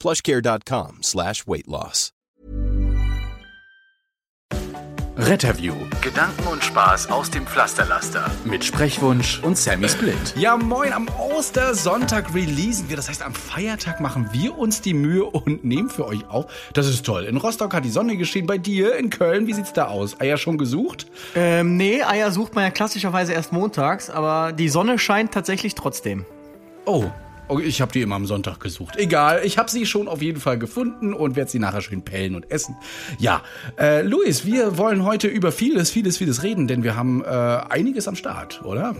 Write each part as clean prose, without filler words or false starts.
PlushCare.com/weight loss. Retterview. Gedanken und Spaß aus dem Pflasterlaster. Mit Sprechwunsch und Sammy Split. Ja moin, am Ostersonntag releasen wir. Das heißt, am Feiertag machen wir uns die Mühe und nehmen für euch auf. Das ist toll. In Rostock hat die Sonne geschienen. Bei dir in Köln, wie sieht's da aus? Eier schon gesucht? Nee, Eier sucht man ja klassischerweise erst montags. Aber die Sonne scheint tatsächlich trotzdem. Oh, ich habe die immer am Sonntag gesucht. Egal, ich habe sie schon auf jeden Fall gefunden und werde sie nachher schön pellen und essen. Ja, Luis, wir wollen heute über vieles reden, denn wir haben einiges am Start, oder?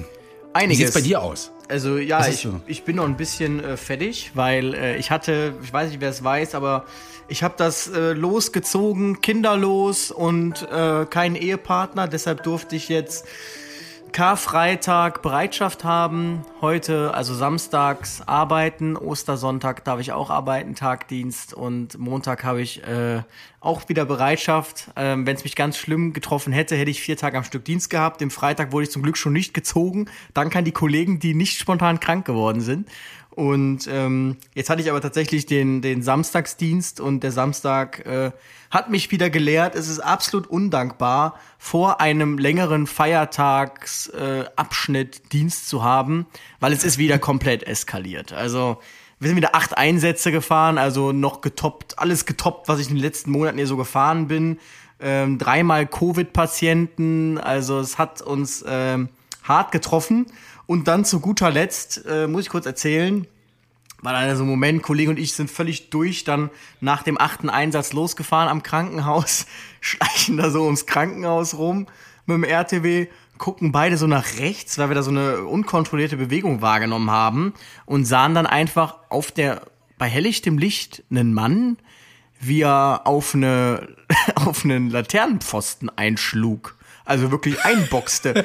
Einiges. Wie sieht's bei dir aus? Also ja, ich bin noch ein bisschen fertig, weil ich weiß nicht, wer es weiß, aber ich habe das losgezogen, kinderlos und keinen Ehepartner. Deshalb durfte ich jetzt Karfreitag Bereitschaft haben, heute, also samstags, arbeiten, Ostersonntag darf ich auch arbeiten, Tagdienst, und Montag habe ich auch wieder Bereitschaft. Wenn es mich ganz schlimm getroffen hätte, hätte ich 4 Tage am Stück Dienst gehabt. Dem Freitag wurde ich zum Glück schon nicht gezogen. Dank an die Kollegen, die nicht spontan krank geworden sind. Und jetzt hatte ich aber tatsächlich den Samstagsdienst, und der Samstag hat mich wieder gelehrt, es ist absolut undankbar, vor einem längeren Feiertagsabschnitt Dienst zu haben, weil es ist wieder komplett eskaliert. Also wir sind wieder 8 Einsätze gefahren, also noch getoppt, was ich in den letzten Monaten hier so gefahren bin. 3-mal Covid-Patienten, also es hat uns hart getroffen. Und dann zu guter Letzt, muss ich kurz erzählen, war dann so ein Moment, Kollege und ich sind völlig durch, dann nach dem 8. Einsatz losgefahren am Krankenhaus, schleichen da so ums Krankenhaus rum mit dem RTW, gucken beide so nach rechts, weil wir da so eine unkontrollierte Bewegung wahrgenommen haben, und sahen dann einfach bei helllichtem Licht einen Mann, wie er auf einen Laternenpfosten einschlug. Also wirklich einboxte.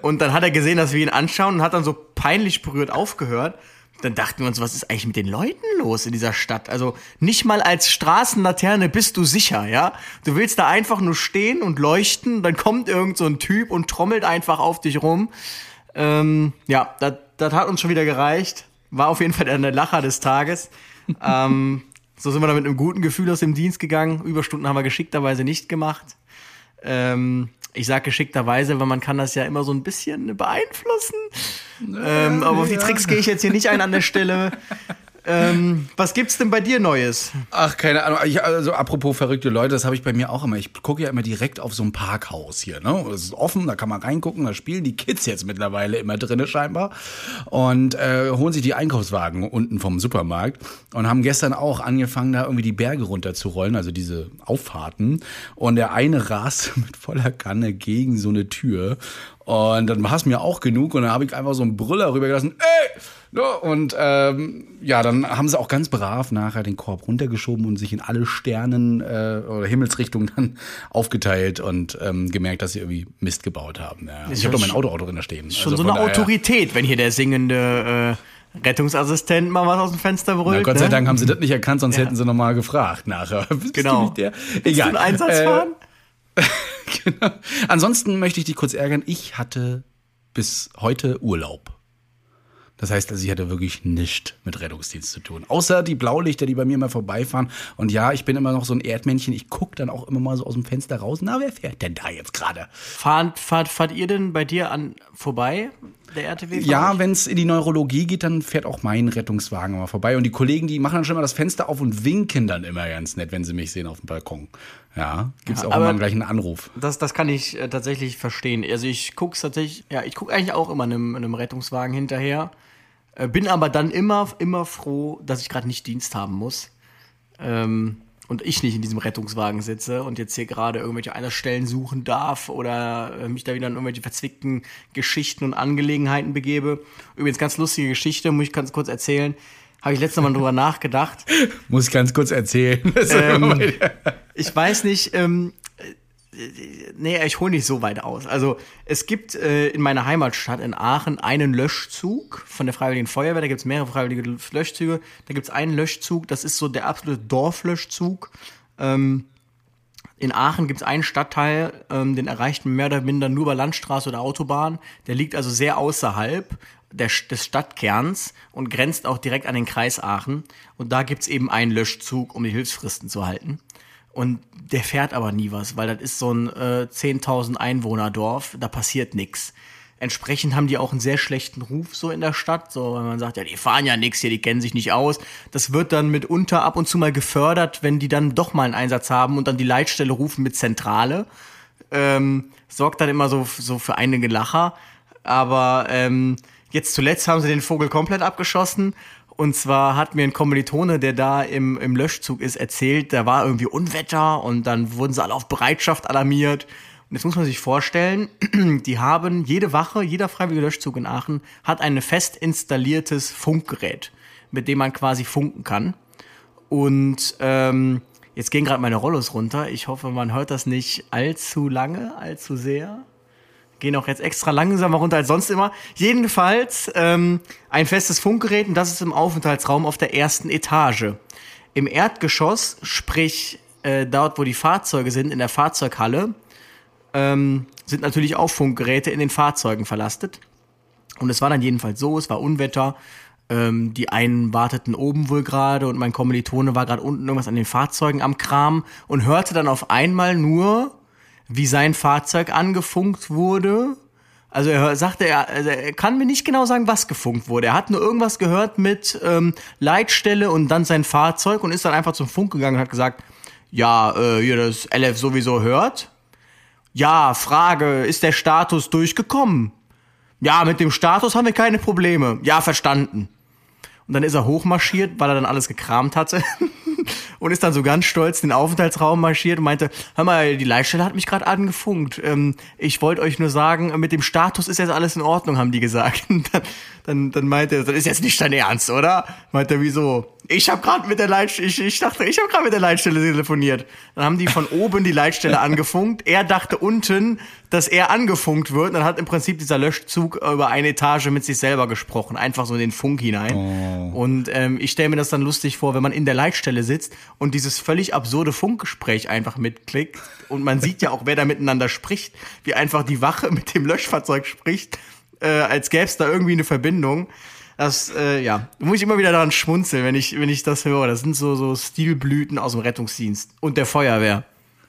Und dann hat er gesehen, dass wir ihn anschauen, und hat dann so peinlich berührt aufgehört. Dann dachten wir uns, was ist eigentlich mit den Leuten los in dieser Stadt? Also nicht mal als Straßenlaterne bist du sicher, ja? Du willst da einfach nur stehen und leuchten, dann kommt irgend so ein Typ und trommelt einfach auf dich rum. Ja, das hat uns schon wieder gereicht. War auf jeden Fall der Lacher des Tages. So sind wir dann mit einem guten Gefühl aus dem Dienst gegangen. Überstunden haben wir geschickterweise nicht gemacht. Ich sage geschickterweise, weil man kann das ja immer so ein bisschen beeinflussen. Aber auf die Tricks gehe ich jetzt hier nicht ein an der Stelle. Was gibt's denn bei dir Neues? Ach, keine Ahnung. Also apropos verrückte Leute, das habe ich bei mir auch immer. Ich gucke ja immer direkt auf so ein Parkhaus hier, ne? Das ist offen, da kann man reingucken, da spielen die Kids jetzt mittlerweile immer drinne scheinbar. Und holen sich die Einkaufswagen unten vom Supermarkt und haben gestern auch angefangen, da irgendwie die Berge runterzurollen, also diese Auffahrten. Und der eine raste mit voller Kanne gegen so eine Tür. Und dann war es mir auch genug, und dann habe ich einfach so einen Brüller rübergelassen. Ey! Und ja, dann haben sie auch ganz brav nachher den Korb runtergeschoben und sich in alle Sternen oder Himmelsrichtungen dann aufgeteilt und gemerkt, dass sie irgendwie Mist gebaut haben. Ja. Ich habe doch mein Auto drin da stehen. Schon also so eine Autorität, wenn hier der singende Rettungsassistent mal was aus dem Fenster brüllt. Na, Gott sei Dank haben sie das nicht erkannt, sonst hätten sie nochmal gefragt nachher. Bist genau. Du nicht der? Egal. Du einen Einsatz fahren? Genau. Ansonsten möchte ich dich kurz ärgern. Ich hatte bis heute Urlaub. Das heißt, also ich hatte wirklich nichts mit Rettungsdienst zu tun. Außer die Blaulichter, die bei mir immer vorbeifahren. Und ja, ich bin immer noch so ein Erdmännchen. Ich gucke dann auch immer mal so aus dem Fenster raus. Na, wer fährt denn da jetzt gerade? Fahrt ihr denn bei dir vorbei? Der RTW? Ja, wenn es in die Neurologie geht, dann fährt auch mein Rettungswagen mal vorbei. Und die Kollegen, die machen dann schon mal das Fenster auf und winken dann immer ganz nett, wenn sie mich sehen auf dem Balkon. Ja, gibt es auch immer gleich einen Anruf. Das kann ich tatsächlich verstehen. Also ich gucke tatsächlich, ja, ich gucke eigentlich auch immer einem Rettungswagen hinterher. Bin aber dann immer froh, dass ich gerade nicht Dienst haben muss. Und ich nicht in diesem Rettungswagen sitze und jetzt hier gerade irgendwelche Einsatzstellen suchen darf oder mich da wieder in irgendwelche verzwickten Geschichten und Angelegenheiten begebe. Übrigens, ganz lustige Geschichte, muss ich ganz kurz erzählen. Habe ich letztes Mal drüber nachgedacht. Muss ich ganz kurz erzählen. Ich weiß nicht, nee, ich hole nicht so weit aus. Also es gibt in meiner Heimatstadt in Aachen einen Löschzug von der Freiwilligen Feuerwehr. Da gibt es mehrere freiwillige Löschzüge. Da gibt es einen Löschzug, das ist so der absolute Dorflöschzug. In Aachen gibt es einen Stadtteil, den erreicht man mehr oder minder nur über Landstraße oder Autobahn. Der liegt also sehr außerhalb des Stadtkerns und grenzt auch direkt an den Kreis Aachen. Und da gibt es eben einen Löschzug, um die Hilfsfristen zu halten. Und der fährt aber nie was, weil das ist so ein 10.000 Einwohner-Dorf, da passiert nichts. Entsprechend haben die auch einen sehr schlechten Ruf so in der Stadt, so wenn man sagt, ja, die fahren ja nichts hier, die kennen sich nicht aus. Das wird dann mitunter ab und zu mal gefördert, wenn die dann doch mal einen Einsatz haben und dann die Leitstelle rufen mit Zentrale. Sorgt dann immer so für einige Lacher. Aber jetzt zuletzt haben sie den Vogel komplett abgeschossen. Und zwar hat mir ein Kommilitone, der da im Löschzug ist, erzählt, da war irgendwie Unwetter und dann wurden sie alle auf Bereitschaft alarmiert. Und jetzt muss man sich vorstellen, die haben jede Wache, jeder freiwillige Löschzug in Aachen hat ein fest installiertes Funkgerät, mit dem man quasi funken kann. Und jetzt gehen gerade meine Rollos runter. Ich hoffe, man hört das nicht allzu lange, allzu sehr. Gehen auch jetzt extra langsamer runter als sonst immer. Jedenfalls ein festes Funkgerät und das ist im Aufenthaltsraum auf der ersten Etage. Im Erdgeschoss, sprich dort, wo die Fahrzeuge sind, in der Fahrzeughalle, sind natürlich auch Funkgeräte in den Fahrzeugen verlastet. Und es war dann jedenfalls so, es war Unwetter. Die einen warteten oben wohl gerade und mein Kommilitone war gerade unten irgendwas an den Fahrzeugen am Kram und hörte dann auf einmal nur, wie sein Fahrzeug angefunkt wurde. Also er sagte, er kann mir nicht genau sagen, was gefunkt wurde. Er hat nur irgendwas gehört mit Leitstelle und dann sein Fahrzeug und ist dann einfach zum Funk gegangen und hat gesagt, ja, hier das LF sowieso hört. Ja, Frage, ist der Status durchgekommen? Ja, mit dem Status haben wir keine Probleme. Ja, verstanden. Und dann ist er hochmarschiert, weil er dann alles gekramt hatte. Und ist dann so ganz stolz in den Aufenthaltsraum marschiert und meinte, hör mal, die Leitstelle hat mich gerade angefunkt. Ich wollte euch nur sagen, mit dem Status ist jetzt alles in Ordnung, haben die gesagt. Dann meinte er, das ist jetzt nicht dein Ernst, oder? Meinte er, wieso? Ich dachte, ich habe gerade mit der Leitstelle telefoniert. Dann haben die von oben die Leitstelle angefunkt. Er dachte unten, dass er angefunkt wird. Und dann hat im Prinzip dieser Löschzug über eine Etage mit sich selber gesprochen. Einfach so in den Funk hinein. Oh. Und ich stelle mir das dann lustig vor, wenn man in der Leitstelle sitzt und dieses völlig absurde Funkgespräch einfach mitklickt. Und man sieht ja auch, wer da miteinander spricht. Wie einfach die Wache mit dem Löschfahrzeug spricht. Als gäbe es da irgendwie eine Verbindung. Das, da muss ich immer wieder daran schmunzeln, wenn ich das höre. Das sind so Stilblüten aus dem Rettungsdienst und der Feuerwehr.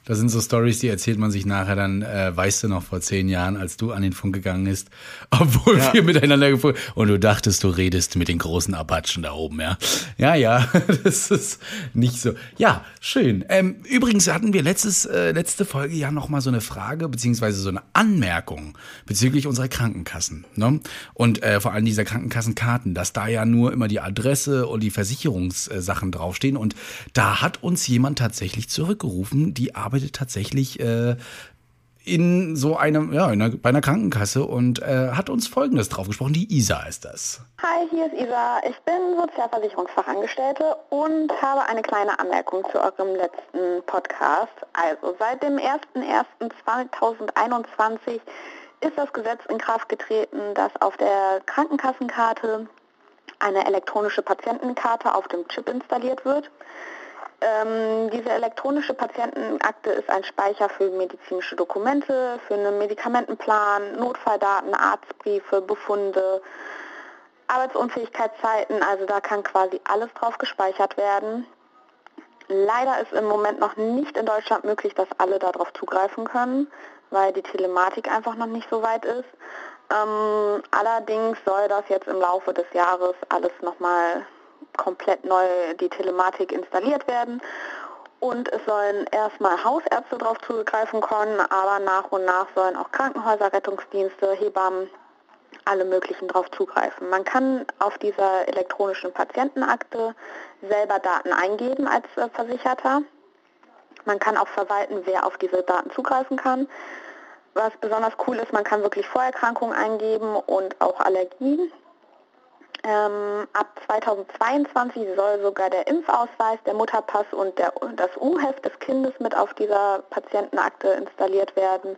Das sind so Storys, die erzählt man sich nachher dann, weißt du noch, vor 10 Jahren, als du an den Funk gegangen bist, obwohl wir miteinander gefunden haben. Und du dachtest, du redest mit den großen Apachen da oben, ja. Ja, das ist nicht so. Ja, schön. Übrigens hatten wir letzte Folge ja nochmal so eine Frage, beziehungsweise so eine Anmerkung bezüglich unserer Krankenkassen, ne? Und vor allem dieser Krankenkassenkarten, dass da ja nur immer die Adresse und die Versicherungssachen draufstehen. Und da hat uns jemand tatsächlich zurückgerufen, die Arbeit tatsächlich in so einem, bei einer Krankenkasse und hat uns Folgendes drauf gesprochen. Die Isa ist das. Hi, hier ist Isa. Ich bin Sozialversicherungsfachangestellte und habe eine kleine Anmerkung zu eurem letzten Podcast. Also seit dem 01.01.2021 ist das Gesetz in Kraft getreten, dass auf der Krankenkassenkarte eine elektronische Patientenkarte auf dem Chip installiert wird. Diese elektronische Patientenakte ist ein Speicher für medizinische Dokumente, für einen Medikamentenplan, Notfalldaten, Arztbriefe, Befunde, Arbeitsunfähigkeitszeiten, also da kann quasi alles drauf gespeichert werden. Leider ist im Moment noch nicht in Deutschland möglich, dass alle darauf zugreifen können, weil die Telematik einfach noch nicht so weit ist. Allerdings soll das jetzt im Laufe des Jahres alles nochmal komplett neu die Telematik installiert werden und es sollen erstmal Hausärzte darauf zugreifen können, aber nach und nach sollen auch Krankenhäuser, Rettungsdienste, Hebammen, alle möglichen darauf zugreifen. Man kann auf dieser elektronischen Patientenakte selber Daten eingeben als Versicherter. Man kann auch verwalten, wer auf diese Daten zugreifen kann. Was besonders cool ist, man kann wirklich Vorerkrankungen eingeben und auch Allergien. Ab 2022 soll sogar der Impfausweis, der Mutterpass und das U-Heft des Kindes mit auf dieser Patientenakte installiert werden.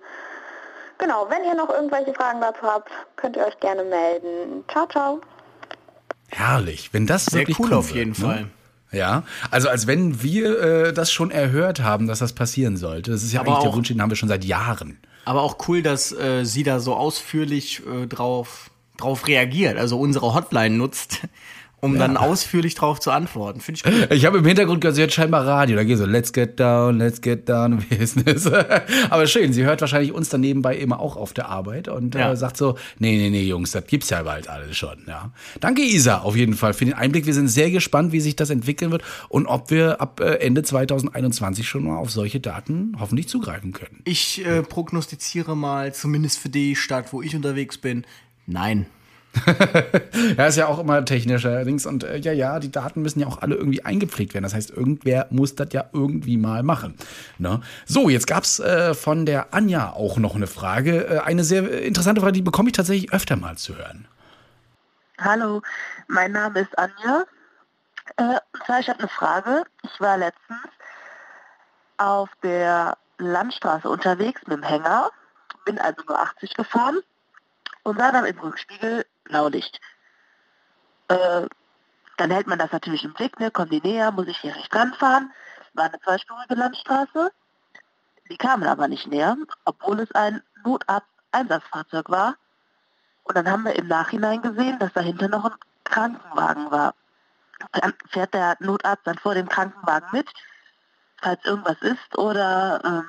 Genau, wenn ihr noch irgendwelche Fragen dazu habt, könnt ihr euch gerne melden. Ciao, ciao. Herrlich, wenn das sehr wirklich cool auf jeden Fall. Ne? Ja, also als wenn wir das schon erhört haben, dass das passieren sollte. Das ist ja aber eigentlich auch, der Wunsch, den haben wir schon seit Jahren. Aber auch cool, dass sie da so ausführlich drauf reagiert, also unsere Hotline nutzt, um dann ausführlich drauf zu antworten. Finde ich gut. Ich habe im Hintergrund gehört, sie hört scheinbar Radio. Da geht so, let's get down, Business. Aber schön, sie hört wahrscheinlich uns dann nebenbei immer auch auf der Arbeit und sagt so, nee, Jungs, das gibt's ja bald alles schon. Ja. Danke, Isa, auf jeden Fall für den Einblick. Wir sind sehr gespannt, wie sich das entwickeln wird und ob wir ab Ende 2021 schon mal auf solche Daten hoffentlich zugreifen können. Ich prognostiziere mal, zumindest für die Stadt, wo ich unterwegs bin, nein. Ja, ist ja auch immer technischer Dings und die Daten müssen ja auch alle irgendwie eingepflegt werden. Das heißt, irgendwer muss das ja irgendwie mal machen. Ne? So, jetzt gab es von der Anja auch noch eine Frage. Eine sehr interessante Frage, die bekomme ich tatsächlich öfter mal zu hören. Hallo, mein Name ist Anja. Und zwar, ich habe eine Frage. Ich war letztens auf der Landstraße unterwegs mit dem Hänger, bin also nur 80 gefahren. Und sah dann im Rückspiegel Blaulicht. Dann hält man das natürlich im Blick, ne? Kommt die näher, muss ich hier rechts ranfahren. War eine zweispurige Landstraße. Die kamen aber nicht näher, obwohl es ein Notarzt-Einsatzfahrzeug war. Und dann haben wir im Nachhinein gesehen, dass dahinter noch ein Krankenwagen war. Dann fährt der Notarzt dann vor dem Krankenwagen mit, falls irgendwas ist. Oder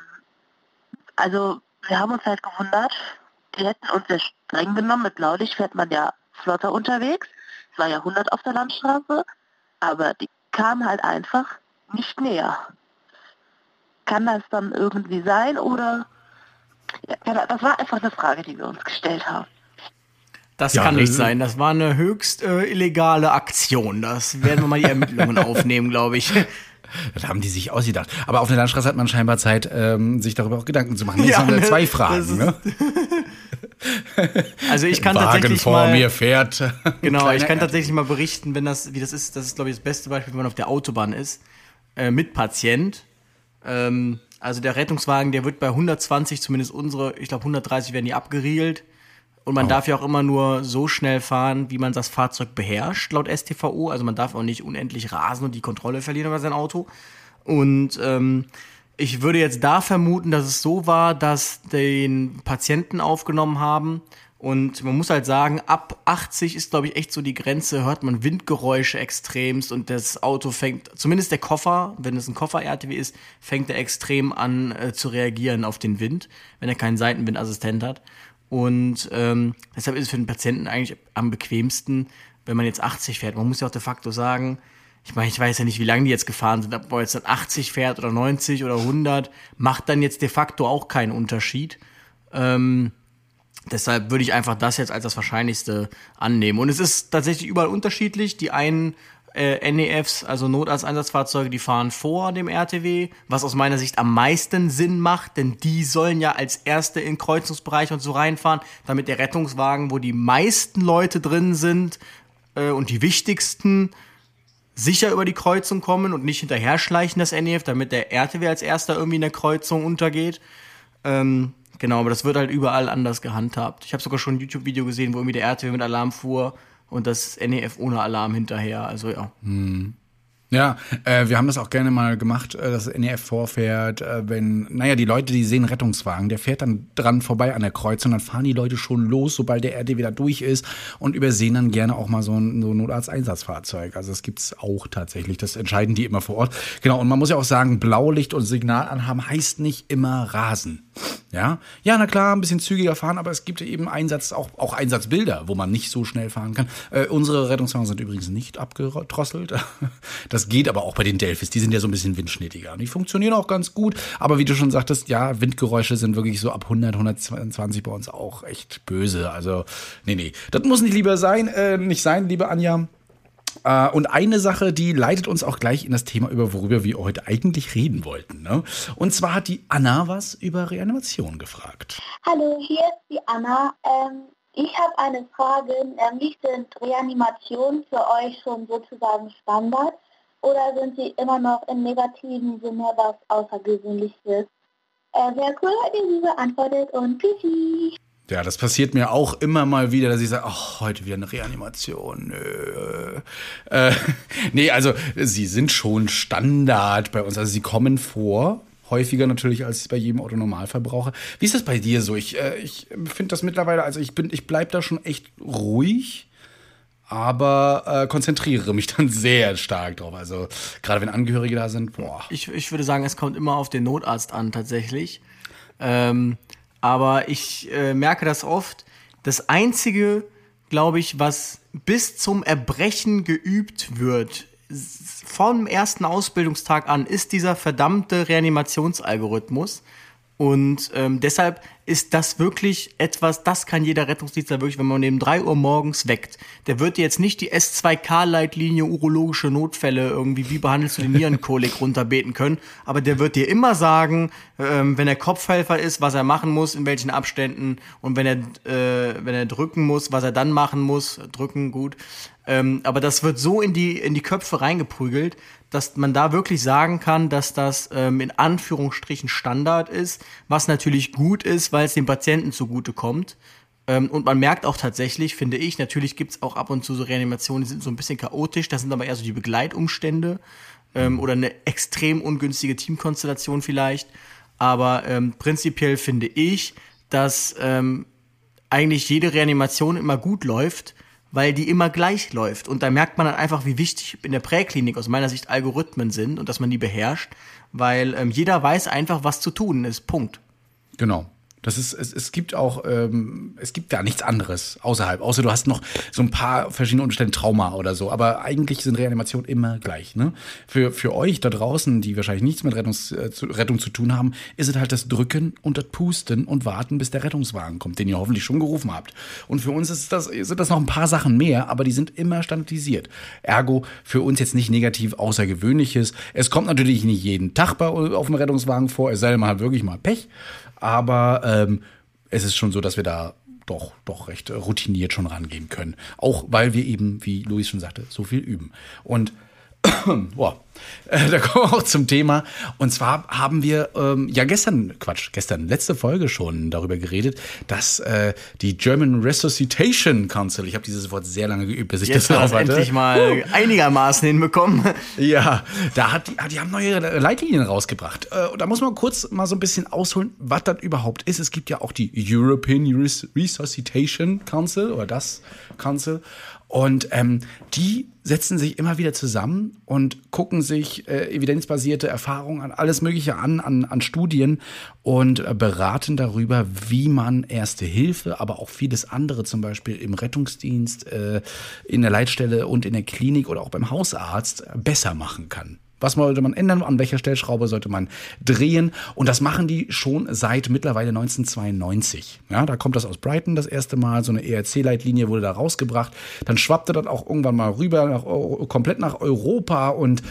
also wir haben uns halt gewundert, die hätten uns sehr streng genommen, mit Blaulicht fährt man ja flotter unterwegs, es war ja 100 auf der Landstraße, aber die kamen halt einfach nicht näher. Kann das dann irgendwie sein oder? Ja, das war einfach eine Frage, die wir uns gestellt haben. Das kann nicht sein, das war eine höchst illegale Aktion, das werden wir mal die Ermittlungen aufnehmen, glaube ich. Das haben die sich ausgedacht. Aber auf der Landstraße hat man scheinbar Zeit, sich darüber auch Gedanken zu machen. Das waren zwei Fragen, ne? Also ich kann Wagen tatsächlich vor mal, mir fährt. Genau, ich kann tatsächlich mal berichten, das ist, glaube ich, das beste Beispiel, wenn man auf der Autobahn ist, mit Patient. Also der Rettungswagen, der wird bei 120, zumindest unsere, ich glaube 130 werden die abgeriegelt. Und man darf ja auch immer nur so schnell fahren, wie man das Fahrzeug beherrscht, laut StVO. Also man darf auch nicht unendlich rasen und die Kontrolle verlieren über sein Auto. Und ich würde jetzt da vermuten, dass es so war, dass den Patienten aufgenommen haben. Und man muss halt sagen, ab 80 ist, glaube ich, echt so die Grenze, hört man Windgeräusche extremst und das Auto fängt, zumindest der Koffer, wenn es ein Koffer-RTW ist, fängt er extrem an zu reagieren auf den Wind, wenn er keinen Seitenwindassistent hat. Und deshalb ist es für den Patienten eigentlich am bequemsten, wenn man jetzt 80 fährt. Man muss ja auch de facto sagen, ich meine, ich weiß ja nicht, wie lange die jetzt gefahren sind, ob man jetzt dann 80 fährt oder 90 oder 100, macht dann jetzt de facto auch keinen Unterschied. Deshalb würde ich einfach das jetzt als das Wahrscheinlichste annehmen. Und es ist tatsächlich überall unterschiedlich. Die einen NEFs, also Notarzteinsatzfahrzeuge, die fahren vor dem RTW, was aus meiner Sicht am meisten Sinn macht, denn die sollen ja als Erste in Kreuzungsbereiche und so reinfahren, damit der Rettungswagen, wo die meisten Leute drin sind und die wichtigsten, sicher über die Kreuzung kommen und nicht hinterher schleichen, das NEF, damit der RTW als Erster irgendwie in der Kreuzung untergeht. Genau, aber das wird halt überall anders gehandhabt. Ich habe sogar schon ein YouTube-Video gesehen, wo irgendwie der RTW mit Alarm fuhr, und das NEF ohne Alarm hinterher, also ja. Hm. Ja, wir haben das auch gerne mal gemacht, dass das NEF vorfährt, die Leute, die sehen Rettungswagen, der fährt dann dran vorbei an der Kreuzung, dann fahren die Leute schon los, sobald der RD wieder durch ist und übersehen dann gerne auch mal so ein Notarzt-Einsatzfahrzeug. Also das gibt's auch tatsächlich, das entscheiden die immer vor Ort. Genau, und man muss ja auch sagen, Blaulicht und Signal anhaben heißt nicht immer rasen. Ja, na klar, ein bisschen zügiger fahren, aber es gibt eben auch Einsatzbilder, wo man nicht so schnell fahren kann. Unsere Rettungswagen sind übrigens nicht abgedrosselt. Das geht aber auch bei den Delphis, die sind ja so ein bisschen windschnittiger. Die funktionieren auch ganz gut, aber wie du schon sagtest, ja, Windgeräusche sind wirklich so ab 100, 120 bei uns auch echt böse. Also, nee, das muss nicht sein, liebe Anja. Und eine Sache, die leitet uns auch gleich in das Thema über, worüber wir heute eigentlich reden wollten. Ne? Und zwar hat die Anna was über Reanimation gefragt. Hallo, hier ist die Anna. Ich habe eine Frage, liegt denn Reanimation für euch schon sozusagen Standard oder sind sie immer noch im negativen Sinne was Außergewöhnliches? Wäre cool, wenn ihr sie beantwortet und tschüssi. Ja, das passiert mir auch immer mal wieder, dass ich sage, ach, heute wieder eine Reanimation, nö. Nee, also sie sind schon Standard bei uns, also sie kommen vor. Häufiger natürlich als bei jedem Autonormalverbraucher. Wie ist das bei dir so? Ich finde das mittlerweile, also ich bleibe da schon echt ruhig, aber konzentriere mich dann sehr stark drauf. Also gerade wenn Angehörige da sind, boah. Ich würde sagen, es kommt immer auf den Notarzt an tatsächlich. Aber ich merke das oft. Das Einzige, glaube ich, was bis zum Erbrechen geübt wird, vom ersten Ausbildungstag an ist dieser verdammte Reanimationsalgorithmus und deshalb ist das wirklich etwas, das kann jeder Rettungsdienstler wirklich, wenn man um 3 Uhr morgens weckt, der wird dir jetzt nicht die S2K-Leitlinie urologische Notfälle irgendwie, wie behandelst du die Nierenkolik runterbeten können, aber der wird dir immer sagen, wenn er Kopfhelfer ist, was er machen muss, in welchen Abständen und wenn er drücken muss, was er dann machen muss, drücken, gut. Aber das wird so in die Köpfe reingeprügelt, dass man da wirklich sagen kann, dass das in Anführungsstrichen Standard ist, was natürlich gut ist, weil es dem Patienten zugutekommt. Und man merkt auch tatsächlich, finde ich, natürlich gibt es auch ab und zu so Reanimationen, die sind so ein bisschen chaotisch, das sind aber eher so die Begleitumstände oder eine extrem ungünstige Teamkonstellation vielleicht. Aber prinzipiell finde ich, dass eigentlich jede Reanimation immer gut läuft, weil die immer gleich läuft. Und da merkt man dann einfach, wie wichtig in der Präklinik aus meiner Sicht Algorithmen sind und dass man die beherrscht, weil jeder weiß einfach, was zu tun ist. Punkt. Genau. Es gibt auch, es gibt da nichts anderes außerhalb. Außer du hast noch so ein paar verschiedene Umstände, Trauma oder so. Aber eigentlich sind Reanimationen immer gleich. Ne? Für euch da draußen, die wahrscheinlich nichts mit Rettung zu tun haben, ist es halt das Drücken und das Pusten und Warten, bis der Rettungswagen kommt, den ihr hoffentlich schon gerufen habt. Und für uns sind das noch ein paar Sachen mehr, aber die sind immer standardisiert. Ergo, für uns jetzt nicht negativ Außergewöhnliches. Es kommt natürlich nicht jeden Tag auf dem Rettungswagen vor, es sei denn, man hat wirklich mal Pech. Aber es ist schon so, dass wir da doch recht routiniert schon rangehen können. Auch weil wir eben, wie Luis schon sagte, so viel üben. Und da kommen wir auch zum Thema. Und zwar haben wir letzte Folge schon darüber geredet, dass die German Resuscitation Council, ich habe dieses Wort sehr lange geübt, bis ich das drauf hatte. Jetzt endlich mal einigermaßen hinbekommen. Ja, da die haben neue Leitlinien rausgebracht. Und da muss man kurz mal so ein bisschen ausholen, was das überhaupt ist. Es gibt ja auch die European Resuscitation Council oder das Council. Und die setzen sich immer wieder zusammen und gucken sich evidenzbasierte Erfahrungen an, alles Mögliche an Studien und beraten darüber, wie man Erste Hilfe, aber auch vieles andere, zum Beispiel im Rettungsdienst, in der Leitstelle und in der Klinik oder auch beim Hausarzt, besser machen kann. Was sollte man ändern? An welcher Stellschraube sollte man drehen? Und das machen die schon seit mittlerweile 1992. Ja, da kommt das aus Brighton das erste Mal. So eine ERC-Leitlinie wurde da rausgebracht. Dann schwappte das auch irgendwann mal rüber, komplett nach Europa. Und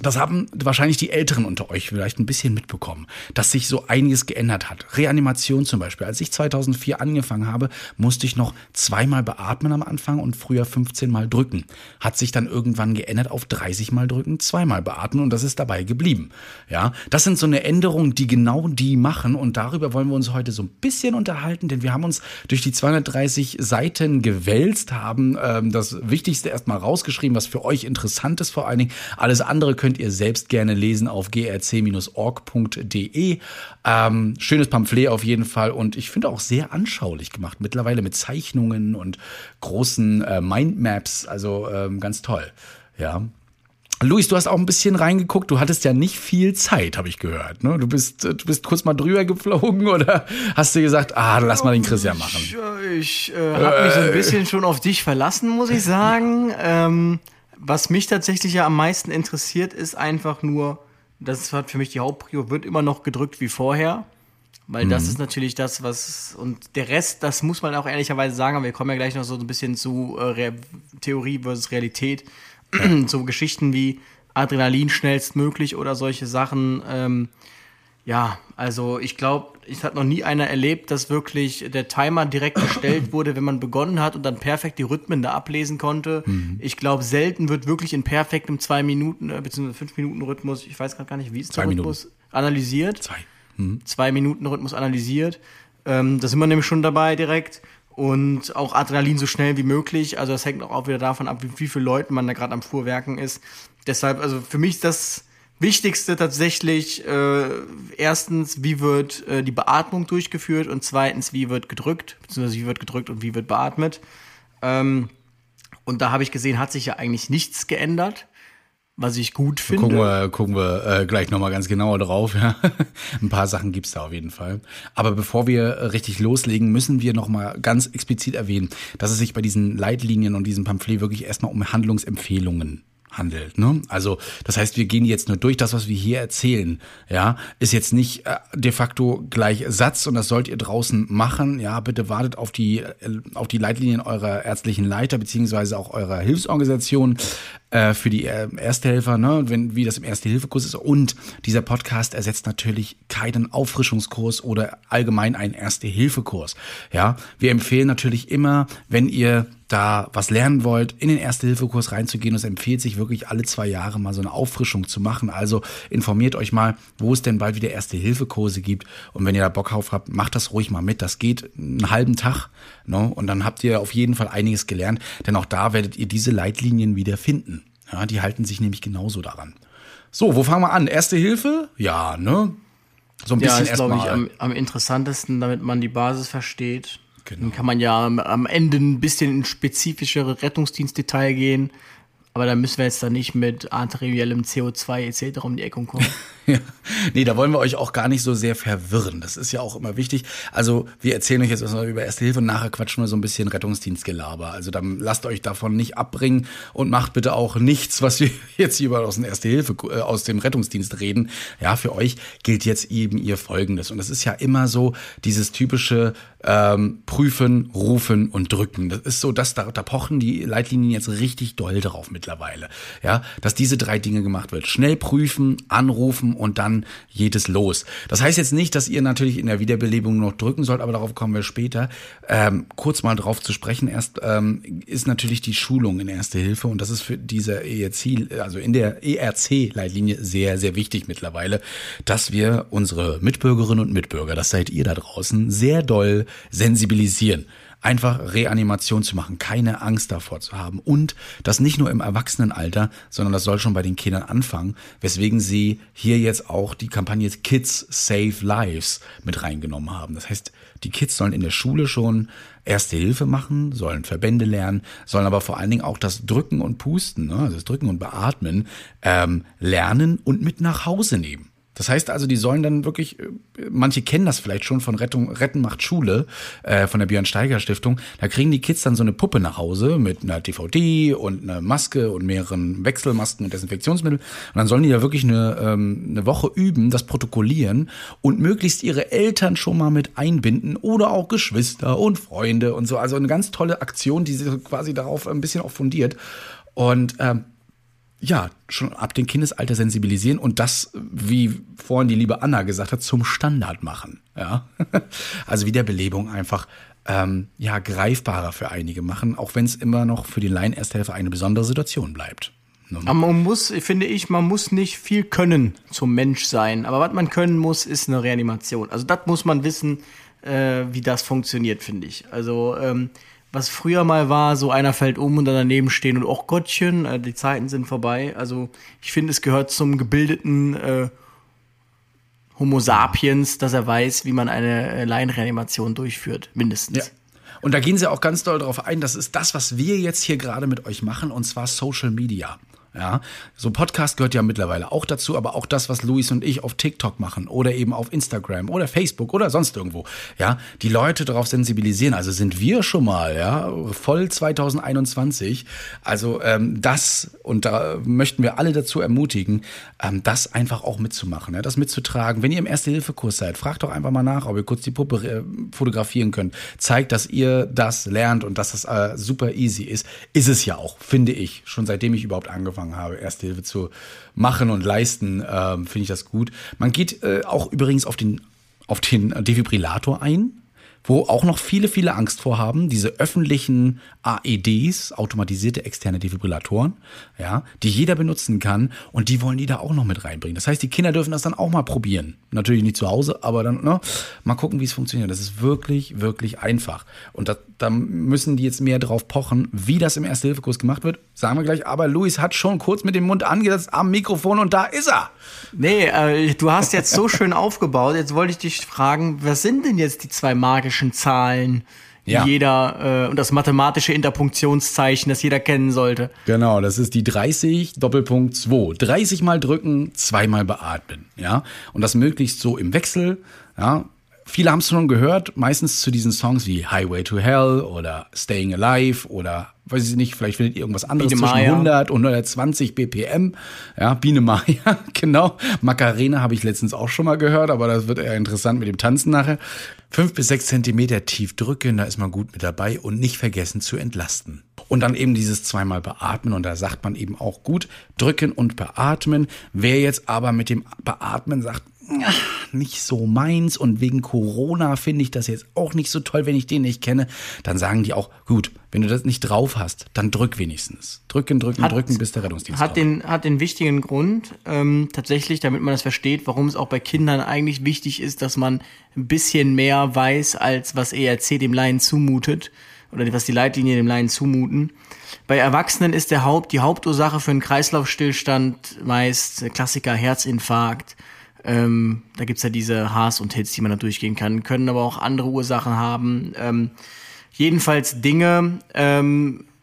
das haben wahrscheinlich die Älteren unter euch vielleicht ein bisschen mitbekommen, dass sich so einiges geändert hat. Reanimation zum Beispiel. Als ich 2004 angefangen habe, musste ich noch 2-mal beatmen am Anfang und früher 15-mal drücken. Hat sich dann irgendwann geändert auf 30-mal drücken, 2-mal beatmen und das ist dabei geblieben. Ja, das sind so eine Änderung, die genau die machen und darüber wollen wir uns heute so ein bisschen unterhalten, denn wir haben uns durch die 230 Seiten gewälzt, haben das Wichtigste erstmal rausgeschrieben, was für euch interessant ist vor allen Dingen. Alles andere könnt ihr selbst gerne lesen auf grc-org.de. Schönes Pamphlet auf jeden Fall und ich finde auch sehr anschaulich gemacht. Mittlerweile mit Zeichnungen und großen Mindmaps, also ganz toll. Ja. Luis, du hast auch ein bisschen reingeguckt. Du hattest ja nicht viel Zeit, habe ich gehört. Ne? Du bist kurz mal drüber geflogen oder hast du gesagt, lass mal den Christian machen? Ich habe mich so ein bisschen schon auf dich verlassen, muss ich sagen. Was mich tatsächlich ja am meisten interessiert, ist einfach nur, das hat für mich die Hauptprio, wird immer noch gedrückt wie vorher, weil das ist natürlich das, was, und der Rest, das muss man auch ehrlicherweise sagen, aber wir kommen ja gleich noch so ein bisschen zu Theorie versus Realität, so Geschichten wie Adrenalin schnellstmöglich oder solche Sachen, ja, also ich glaube, es hat noch nie einer erlebt, dass wirklich der Timer direkt gestellt wurde, wenn man begonnen hat und dann perfekt die Rhythmen da ablesen konnte. Mhm. Ich glaube, selten wird wirklich in perfektem 2 Minuten, beziehungsweise 5 Minuten Rhythmus, ich weiß gerade gar nicht, wie ist der Rhythmus, analysiert. 2 Minuten Rhythmus analysiert. Da sind wir nämlich schon dabei direkt. Und auch Adrenalin so schnell wie möglich. Also das hängt auch wieder davon ab, wie viele Leute man da gerade am Fuhrwerken ist. Deshalb, also für mich ist das Wichtigste tatsächlich, erstens, wie wird die Beatmung durchgeführt und zweitens, wie wird gedrückt, beziehungsweise wie wird gedrückt und wie wird beatmet. Und da habe ich gesehen, hat sich ja eigentlich nichts geändert, was ich gut finde. Gucken wir gleich nochmal ganz genau drauf. Ja. Ein paar Sachen gibt's da auf jeden Fall. Aber bevor wir richtig loslegen, müssen wir nochmal ganz explizit erwähnen, dass es sich bei diesen Leitlinien und diesem Pamphlet wirklich erstmal um Handlungsempfehlungen handelt, ne? Also, das heißt, wir gehen jetzt nur durch das, was wir hier erzählen, ja, ist jetzt nicht de facto gleich Satz und das sollt ihr draußen machen, ja, bitte wartet auf die Leitlinien eurer ärztlichen Leiter beziehungsweise auch eurer Hilfsorganisation für die Ersthelfer, ne, wie das im Erste-Hilfe-Kurs ist. Und dieser Podcast ersetzt natürlich keinen Auffrischungskurs oder allgemein einen Erste-Hilfe-Kurs, ja. Wir empfehlen natürlich immer, wenn ihr da was lernen wollt, in den Erste-Hilfe-Kurs reinzugehen. Es empfiehlt sich wirklich alle 2 Jahre mal so eine Auffrischung zu machen. Also informiert euch mal, wo es denn bald wieder Erste-Hilfe-Kurse gibt. Und wenn ihr da Bock drauf habt, macht das ruhig mal mit. Das geht einen halben Tag, ne? Und dann habt ihr auf jeden Fall einiges gelernt. Denn auch da werdet ihr diese Leitlinien wieder finden. Ja, die halten sich nämlich genauso daran. So, wo fangen wir an? Erste-Hilfe? Ja, ne? So ein bisschen erstmal. Ja, ist, glaube ich, am interessantesten, damit man die Basis versteht. Genau. Dann kann man ja am Ende ein bisschen in spezifischere Rettungsdienstdetail gehen. Aber da müssen wir jetzt dann nicht mit arteriellem CO2 etc. um die Ecke kommen. Ja. Nee, da wollen wir euch auch gar nicht so sehr verwirren. Das ist ja auch immer wichtig. Also wir erzählen euch jetzt erstmal über Erste Hilfe und nachher quatschen wir so ein bisschen Rettungsdienstgelaber. Also dann lasst euch davon nicht abbringen und macht bitte auch nichts, was wir jetzt hier über aus dem Rettungsdienst reden. Ja, für euch gilt jetzt eben ihr Folgendes. Und das ist ja immer so dieses typische prüfen, rufen und drücken. Das ist so, dass da pochen die Leitlinien jetzt richtig doll drauf mittlerweile. Ja, dass diese 3 Dinge gemacht wird. Schnell prüfen, anrufen und dann geht es los. Das heißt jetzt nicht, dass ihr natürlich in der Wiederbelebung noch drücken sollt, aber darauf kommen wir später. Kurz mal drauf zu sprechen. Erst ist natürlich die Schulung in Erste Hilfe und das ist für diese ERC, also in der ERC-Leitlinie sehr, sehr wichtig mittlerweile, dass wir unsere Mitbürgerinnen und Mitbürger, das seid ihr da draußen, sehr doll sensibilisieren. Einfach Reanimation zu machen, keine Angst davor zu haben und das nicht nur im Erwachsenenalter, sondern das soll schon bei den Kindern anfangen, weswegen sie hier jetzt auch die Kampagne Kids Save Lives mit reingenommen haben. Das heißt, die Kids sollen in der Schule schon Erste Hilfe machen, sollen Verbände lernen, sollen aber vor allen Dingen auch das Drücken und Pusten, also das Drücken und Beatmen lernen und mit nach Hause nehmen. Das heißt also, die sollen dann wirklich, manche kennen das vielleicht schon von Retten macht Schule, von der Björn-Steiger-Stiftung, da kriegen die Kids dann so eine Puppe nach Hause mit einer DVD und einer Maske und mehreren Wechselmasken und Desinfektionsmittel. Und dann sollen die da wirklich eine Woche üben, das protokollieren und möglichst ihre Eltern schon mal mit einbinden oder auch Geschwister und Freunde und so. Also eine ganz tolle Aktion, die sich quasi darauf ein bisschen auch fundiert. Und ja, schon ab dem Kindesalter sensibilisieren und das, wie vorhin die liebe Anna gesagt hat, zum Standard machen. Ja, also Wiederbelebung einfach greifbarer für einige machen, auch wenn es immer noch für den Laien-Ersthelfer eine besondere Situation bleibt. Aber man muss nicht viel können zum Mensch sein. Aber was man können muss, ist eine Reanimation. Also das muss man wissen, wie das funktioniert, finde ich. Also was früher mal war, so einer fällt um und dann daneben stehen und oh Gottchen, die Zeiten sind vorbei. Also ich finde, es gehört zum gebildeten Homo sapiens, dass er weiß, wie man eine Laienreanimation durchführt, mindestens. Ja. Und da gehen sie auch ganz doll drauf ein, das ist das, was wir jetzt hier gerade mit euch machen, und zwar Social Media. Ja, so Podcast gehört ja mittlerweile auch dazu, aber auch das, was Luis und ich auf TikTok machen oder eben auf Instagram oder Facebook oder sonst irgendwo, ja, die Leute darauf sensibilisieren. Also sind wir schon mal, ja, voll 2021. Also das, und da möchten wir alle dazu ermutigen, das einfach auch mitzumachen, ja, das mitzutragen. Wenn ihr im Erste-Hilfe-Kurs seid, fragt doch einfach mal nach, ob ihr kurz die Puppe fotografieren könnt. Zeigt, dass ihr das lernt und dass das super easy ist. Ist es ja auch, finde ich, schon seitdem ich überhaupt angefangen habe, Erste Hilfe zu machen und leisten, finde ich das gut. Man geht auch übrigens auf den auf den Defibrillator ein, wo auch noch viele, viele Angst vor haben, diese öffentlichen AEDs, automatisierte externe Defibrillatoren, ja, die jeder benutzen kann, und die wollen die da auch noch mit reinbringen. Das heißt, die Kinder dürfen das dann auch mal probieren. Natürlich nicht zu Hause, aber dann mal gucken, wie es funktioniert. Das ist wirklich, wirklich einfach. Und da müssen die jetzt mehr drauf pochen, wie das im Erste-Hilfe-Kurs gemacht wird. Sagen wir gleich, aber Luis hat schon kurz mit dem Mund angesetzt am Mikrofon und da ist er. Nee, du hast jetzt so schön aufgebaut. Jetzt wollte ich dich fragen, was sind denn jetzt die zwei magischen Zahlen, ja, jeder und das mathematische Interpunktionszeichen, das jeder kennen sollte. Genau, das ist die 30.2. 30 mal drücken, zweimal beatmen, ja, und das möglichst so im Wechsel, ja. Viele haben es schon gehört, meistens zu diesen Songs wie Highway to Hell oder Staying Alive oder, weiß ich nicht, vielleicht findet ihr irgendwas anderes Biene zwischen Maya. 100 und 120 BPM. Ja, Biene Maya, genau. Macarena habe ich letztens auch schon mal gehört, aber das wird eher interessant mit dem Tanzen nachher. 5 bis 6 Zentimeter tief drücken, da ist man gut mit dabei, und nicht vergessen zu entlasten. Und dann eben dieses zweimal beatmen, und da sagt man eben auch gut, drücken und beatmen. Wer jetzt aber mit dem Beatmen sagt, nicht so meins und wegen Corona finde ich das jetzt auch nicht so toll, wenn ich den nicht kenne, dann sagen die auch, gut, wenn du das nicht drauf hast, dann drück wenigstens. Drücken, bis der Rettungsdienst kommt. Hat den wichtigen Grund, tatsächlich, damit man das versteht, warum es auch bei Kindern eigentlich wichtig ist, dass man ein bisschen mehr weiß, als was ERC dem Laien zumutet oder was die Leitlinien dem Laien zumuten. Bei Erwachsenen ist die Hauptursache für einen Kreislaufstillstand meist Klassiker Herzinfarkt. Da gibt's ja diese Hs und Hits, die man da durchgehen kann, können aber auch andere Ursachen haben. Jedenfalls Dinge,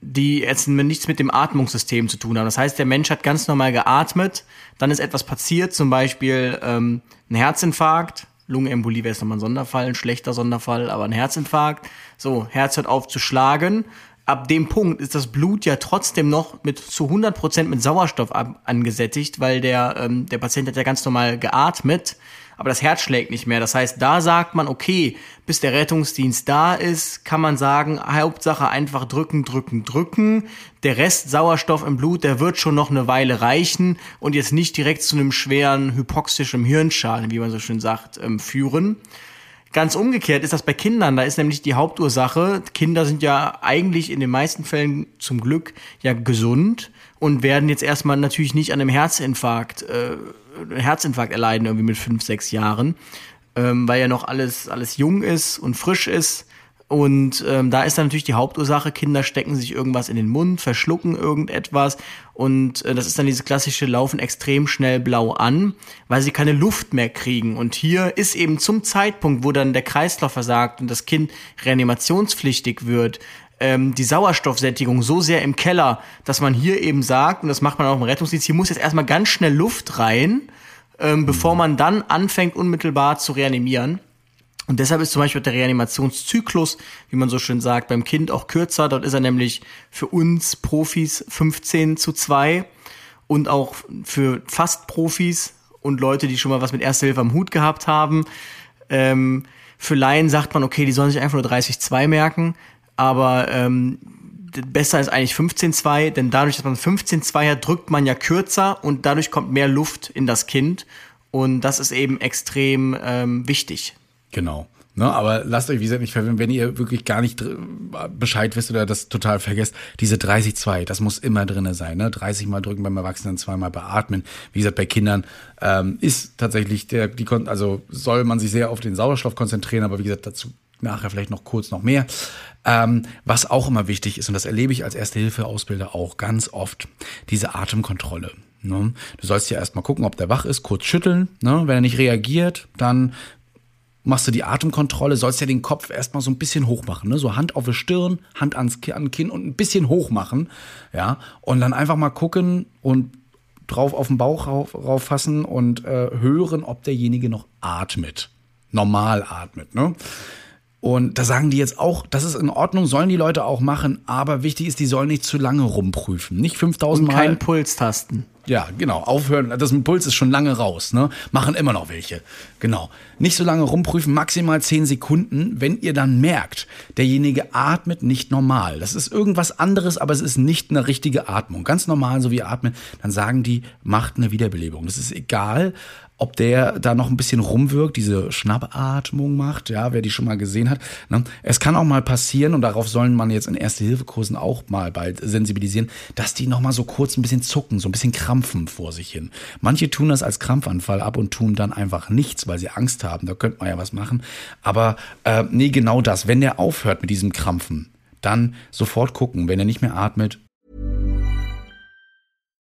die jetzt nichts mit dem Atmungssystem zu tun haben. Das heißt, der Mensch hat ganz normal geatmet, dann ist etwas passiert, zum Beispiel ein Herzinfarkt. Lungenembolie wäre jetzt nochmal ein Sonderfall, ein schlechter Sonderfall, aber ein Herzinfarkt. So, Herz hört auf zu schlagen. Ab dem Punkt ist das Blut ja trotzdem noch zu 100% mit Sauerstoff angesättigt, weil der Patient hat ja ganz normal geatmet, aber das Herz schlägt nicht mehr. Das heißt, da sagt man, okay, bis der Rettungsdienst da ist, kann man sagen, Hauptsache einfach drücken. Der Rest Sauerstoff im Blut, der wird schon noch eine Weile reichen und jetzt nicht direkt zu einem schweren hypoxischen Hirnschaden, wie man so schön sagt, führen. Ganz umgekehrt ist das bei Kindern, da ist nämlich die Hauptursache, Kinder sind ja eigentlich in den meisten Fällen zum Glück ja gesund und werden jetzt erstmal natürlich nicht an einem Herzinfarkt erleiden irgendwie mit 5, 6 Jahren, weil ja noch alles jung ist und frisch ist, und da ist dann natürlich die Hauptursache, Kinder stecken sich irgendwas in den Mund, verschlucken irgendetwas, und das ist dann dieses klassische Laufen extrem schnell blau an, weil sie keine Luft mehr kriegen. Und hier ist eben zum Zeitpunkt, wo dann der Kreislauf versagt und das Kind reanimationspflichtig wird, die Sauerstoffsättigung so sehr im Keller, dass man hier eben sagt, und das macht man auch im Rettungsdienst, hier muss jetzt erstmal ganz schnell Luft rein, bevor man dann anfängt, unmittelbar zu reanimieren. Und deshalb ist zum Beispiel der Reanimationszyklus, wie man so schön sagt, beim Kind auch kürzer. Dort ist er nämlich für uns Profis 15:2 und auch für fast Profis und Leute, die schon mal was mit Erste Hilfe am Hut gehabt haben. Für Laien sagt man, okay, die sollen sich einfach nur 30:2 merken, aber besser ist eigentlich 15:2, denn dadurch, dass man 15:2 hat, drückt man ja kürzer und dadurch kommt mehr Luft in das Kind, und das ist eben extrem wichtig. Genau. Ne, aber lasst euch, wie gesagt, nicht verwirren, wenn ihr wirklich gar nicht Bescheid wisst oder das total vergesst. Diese 30:2, das muss immer drin sein. Ne? 30 mal drücken beim Erwachsenen, 2 mal beatmen. Wie gesagt, bei Kindern ist tatsächlich, soll man sich sehr auf den Sauerstoff konzentrieren, aber wie gesagt, dazu nachher vielleicht noch kurz noch mehr. Was auch immer wichtig ist, und das erlebe ich als Erste-Hilfe-Ausbilder auch ganz oft, diese Atemkontrolle. Ne? Du sollst ja erstmal gucken, ob der wach ist, kurz schütteln. Ne? Wenn er nicht reagiert, dann machst du die Atemkontrolle, sollst ja den Kopf erstmal so ein bisschen hoch machen, ne? So Hand auf die Stirn, Hand an Kinn und ein bisschen hoch machen, ja, und dann einfach mal gucken und drauf auf den Bauch rauffassen und hören, ob derjenige noch atmet, normal atmet, ne? Und da sagen die jetzt auch, das ist in Ordnung, sollen die Leute auch machen, aber wichtig ist, die sollen nicht zu lange rumprüfen, nicht 5000 Mal. Und keinen Puls tasten. Ja, genau, aufhören, das Impuls ist schon lange raus, ne? Machen immer noch welche, genau. Nicht so lange rumprüfen, maximal 10 Sekunden, wenn ihr dann merkt, derjenige atmet nicht normal. Das ist irgendwas anderes, aber es ist nicht eine richtige Atmung. Ganz normal, so wie ihr atmet, dann sagen die, macht eine Wiederbelebung. Das ist egal, ob der da noch ein bisschen rumwirkt, diese Schnappatmung macht, ja, wer die schon mal gesehen hat. Ne? Es kann auch mal passieren, und darauf sollen man jetzt in Erste-Hilfe-Kursen auch mal bald sensibilisieren, dass die noch mal so kurz ein bisschen zucken, so ein bisschen krampfen vor sich hin. Manche tun das als Krampfanfall ab und tun dann einfach nichts, weil sie Angst haben, da könnte man ja was machen. Aber nee, genau das, wenn der aufhört mit diesem Krampfen, dann sofort gucken, wenn er nicht mehr atmet.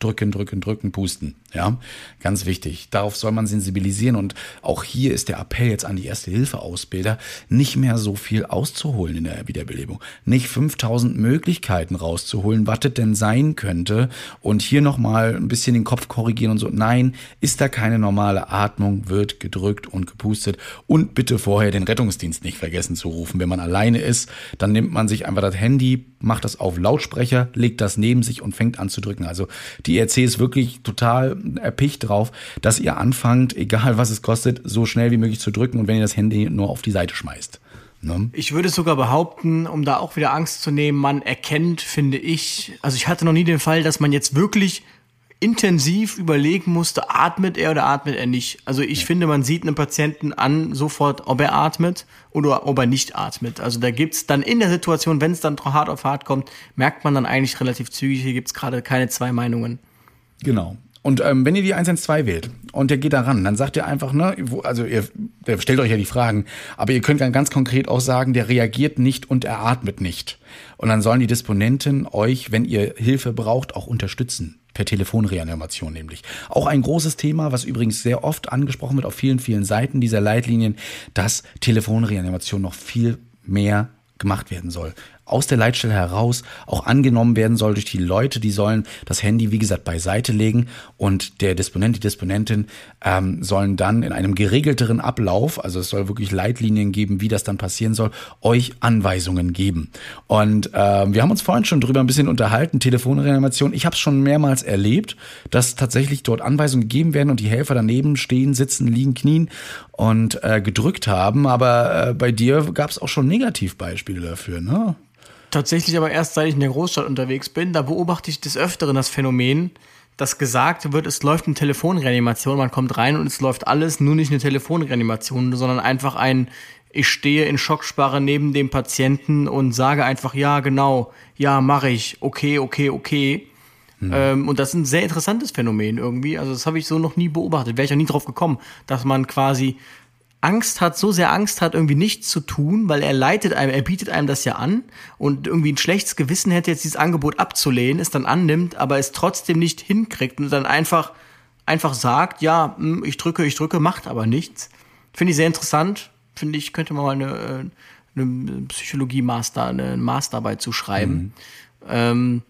Drücken, pusten. Ja, ganz wichtig. Darauf soll man sensibilisieren, und auch hier ist der Appell jetzt an die Erste-Hilfe-Ausbilder, nicht mehr so viel auszuholen in der Wiederbelebung. Nicht 5000 Möglichkeiten rauszuholen, was das denn sein könnte, und hier nochmal ein bisschen den Kopf korrigieren und so. Nein, ist da keine normale Atmung, wird gedrückt und gepustet, und bitte vorher den Rettungsdienst nicht vergessen zu rufen. Wenn man alleine ist, dann nimmt man sich einfach das Handy, macht das auf Lautsprecher, legt das neben sich und fängt an zu drücken. Also die ERC ist wirklich total erpicht drauf, dass ihr anfangt, egal was es kostet, so schnell wie möglich zu drücken, und wenn ihr das Handy nur auf die Seite schmeißt. Ne? Ich würde sogar behaupten, um da auch wieder Angst zu nehmen, man erkennt, finde ich, also ich hatte noch nie den Fall, dass man jetzt wirklich intensiv überlegen musste, atmet er oder atmet er nicht. Also ich finde, man sieht einem Patienten an sofort, ob er atmet oder ob er nicht atmet. Also da gibt's dann in der Situation, wenn es dann hart auf hart kommt, merkt man dann eigentlich relativ zügig, hier gibt's gerade keine zwei Meinungen. Genau. Und wenn ihr die 112 wählt und der geht da ran, dann sagt ihr einfach, ne, also ihr stellt euch ja die Fragen, aber ihr könnt dann ganz konkret auch sagen, der reagiert nicht und er atmet nicht. Und dann sollen die Disponenten euch, wenn ihr Hilfe braucht, auch unterstützen. Per Telefonreanimation nämlich. Auch ein großes Thema, was übrigens sehr oft angesprochen wird auf vielen, vielen Seiten dieser Leitlinien, dass Telefonreanimation noch viel mehr gemacht werden soll. Aus der Leitstelle heraus auch angenommen werden soll durch die Leute, die sollen das Handy, wie gesagt, beiseite legen, und der Disponent, die Disponentin sollen dann in einem geregelteren Ablauf, also es soll wirklich Leitlinien geben, wie das dann passieren soll, euch Anweisungen geben. Und wir haben uns vorhin schon drüber ein bisschen unterhalten, Telefonreanimation. Ich habe es schon mehrmals erlebt, dass tatsächlich dort Anweisungen gegeben werden und die Helfer daneben stehen, sitzen, liegen, knien und gedrückt haben. Aber bei dir gab es auch schon Negativbeispiele dafür, ne? Tatsächlich aber erst, seit ich in der Großstadt unterwegs bin, da beobachte ich des Öfteren das Phänomen, dass gesagt wird, es läuft eine Telefonreanimation, man kommt rein und es läuft alles, nur nicht eine Telefonreanimation, sondern einfach ein, ich stehe in Schockstarre neben dem Patienten und sage einfach, ja, genau, ja, mache ich, okay. Mhm. Und das ist ein sehr interessantes Phänomen irgendwie, also das habe ich so noch nie beobachtet, wäre ich auch nie drauf gekommen, dass man quasi so sehr Angst hat, irgendwie nichts zu tun, weil er bietet einem das ja an, und irgendwie ein schlechtes Gewissen hätte, jetzt dieses Angebot abzulehnen, es dann annimmt, aber es trotzdem nicht hinkriegt und dann einfach sagt, ja, ich drücke, macht aber nichts. Finde ich sehr interessant. Finde ich, könnte man mal eine Psychologie-Master, eine Masterarbeit zu schreiben. Mhm.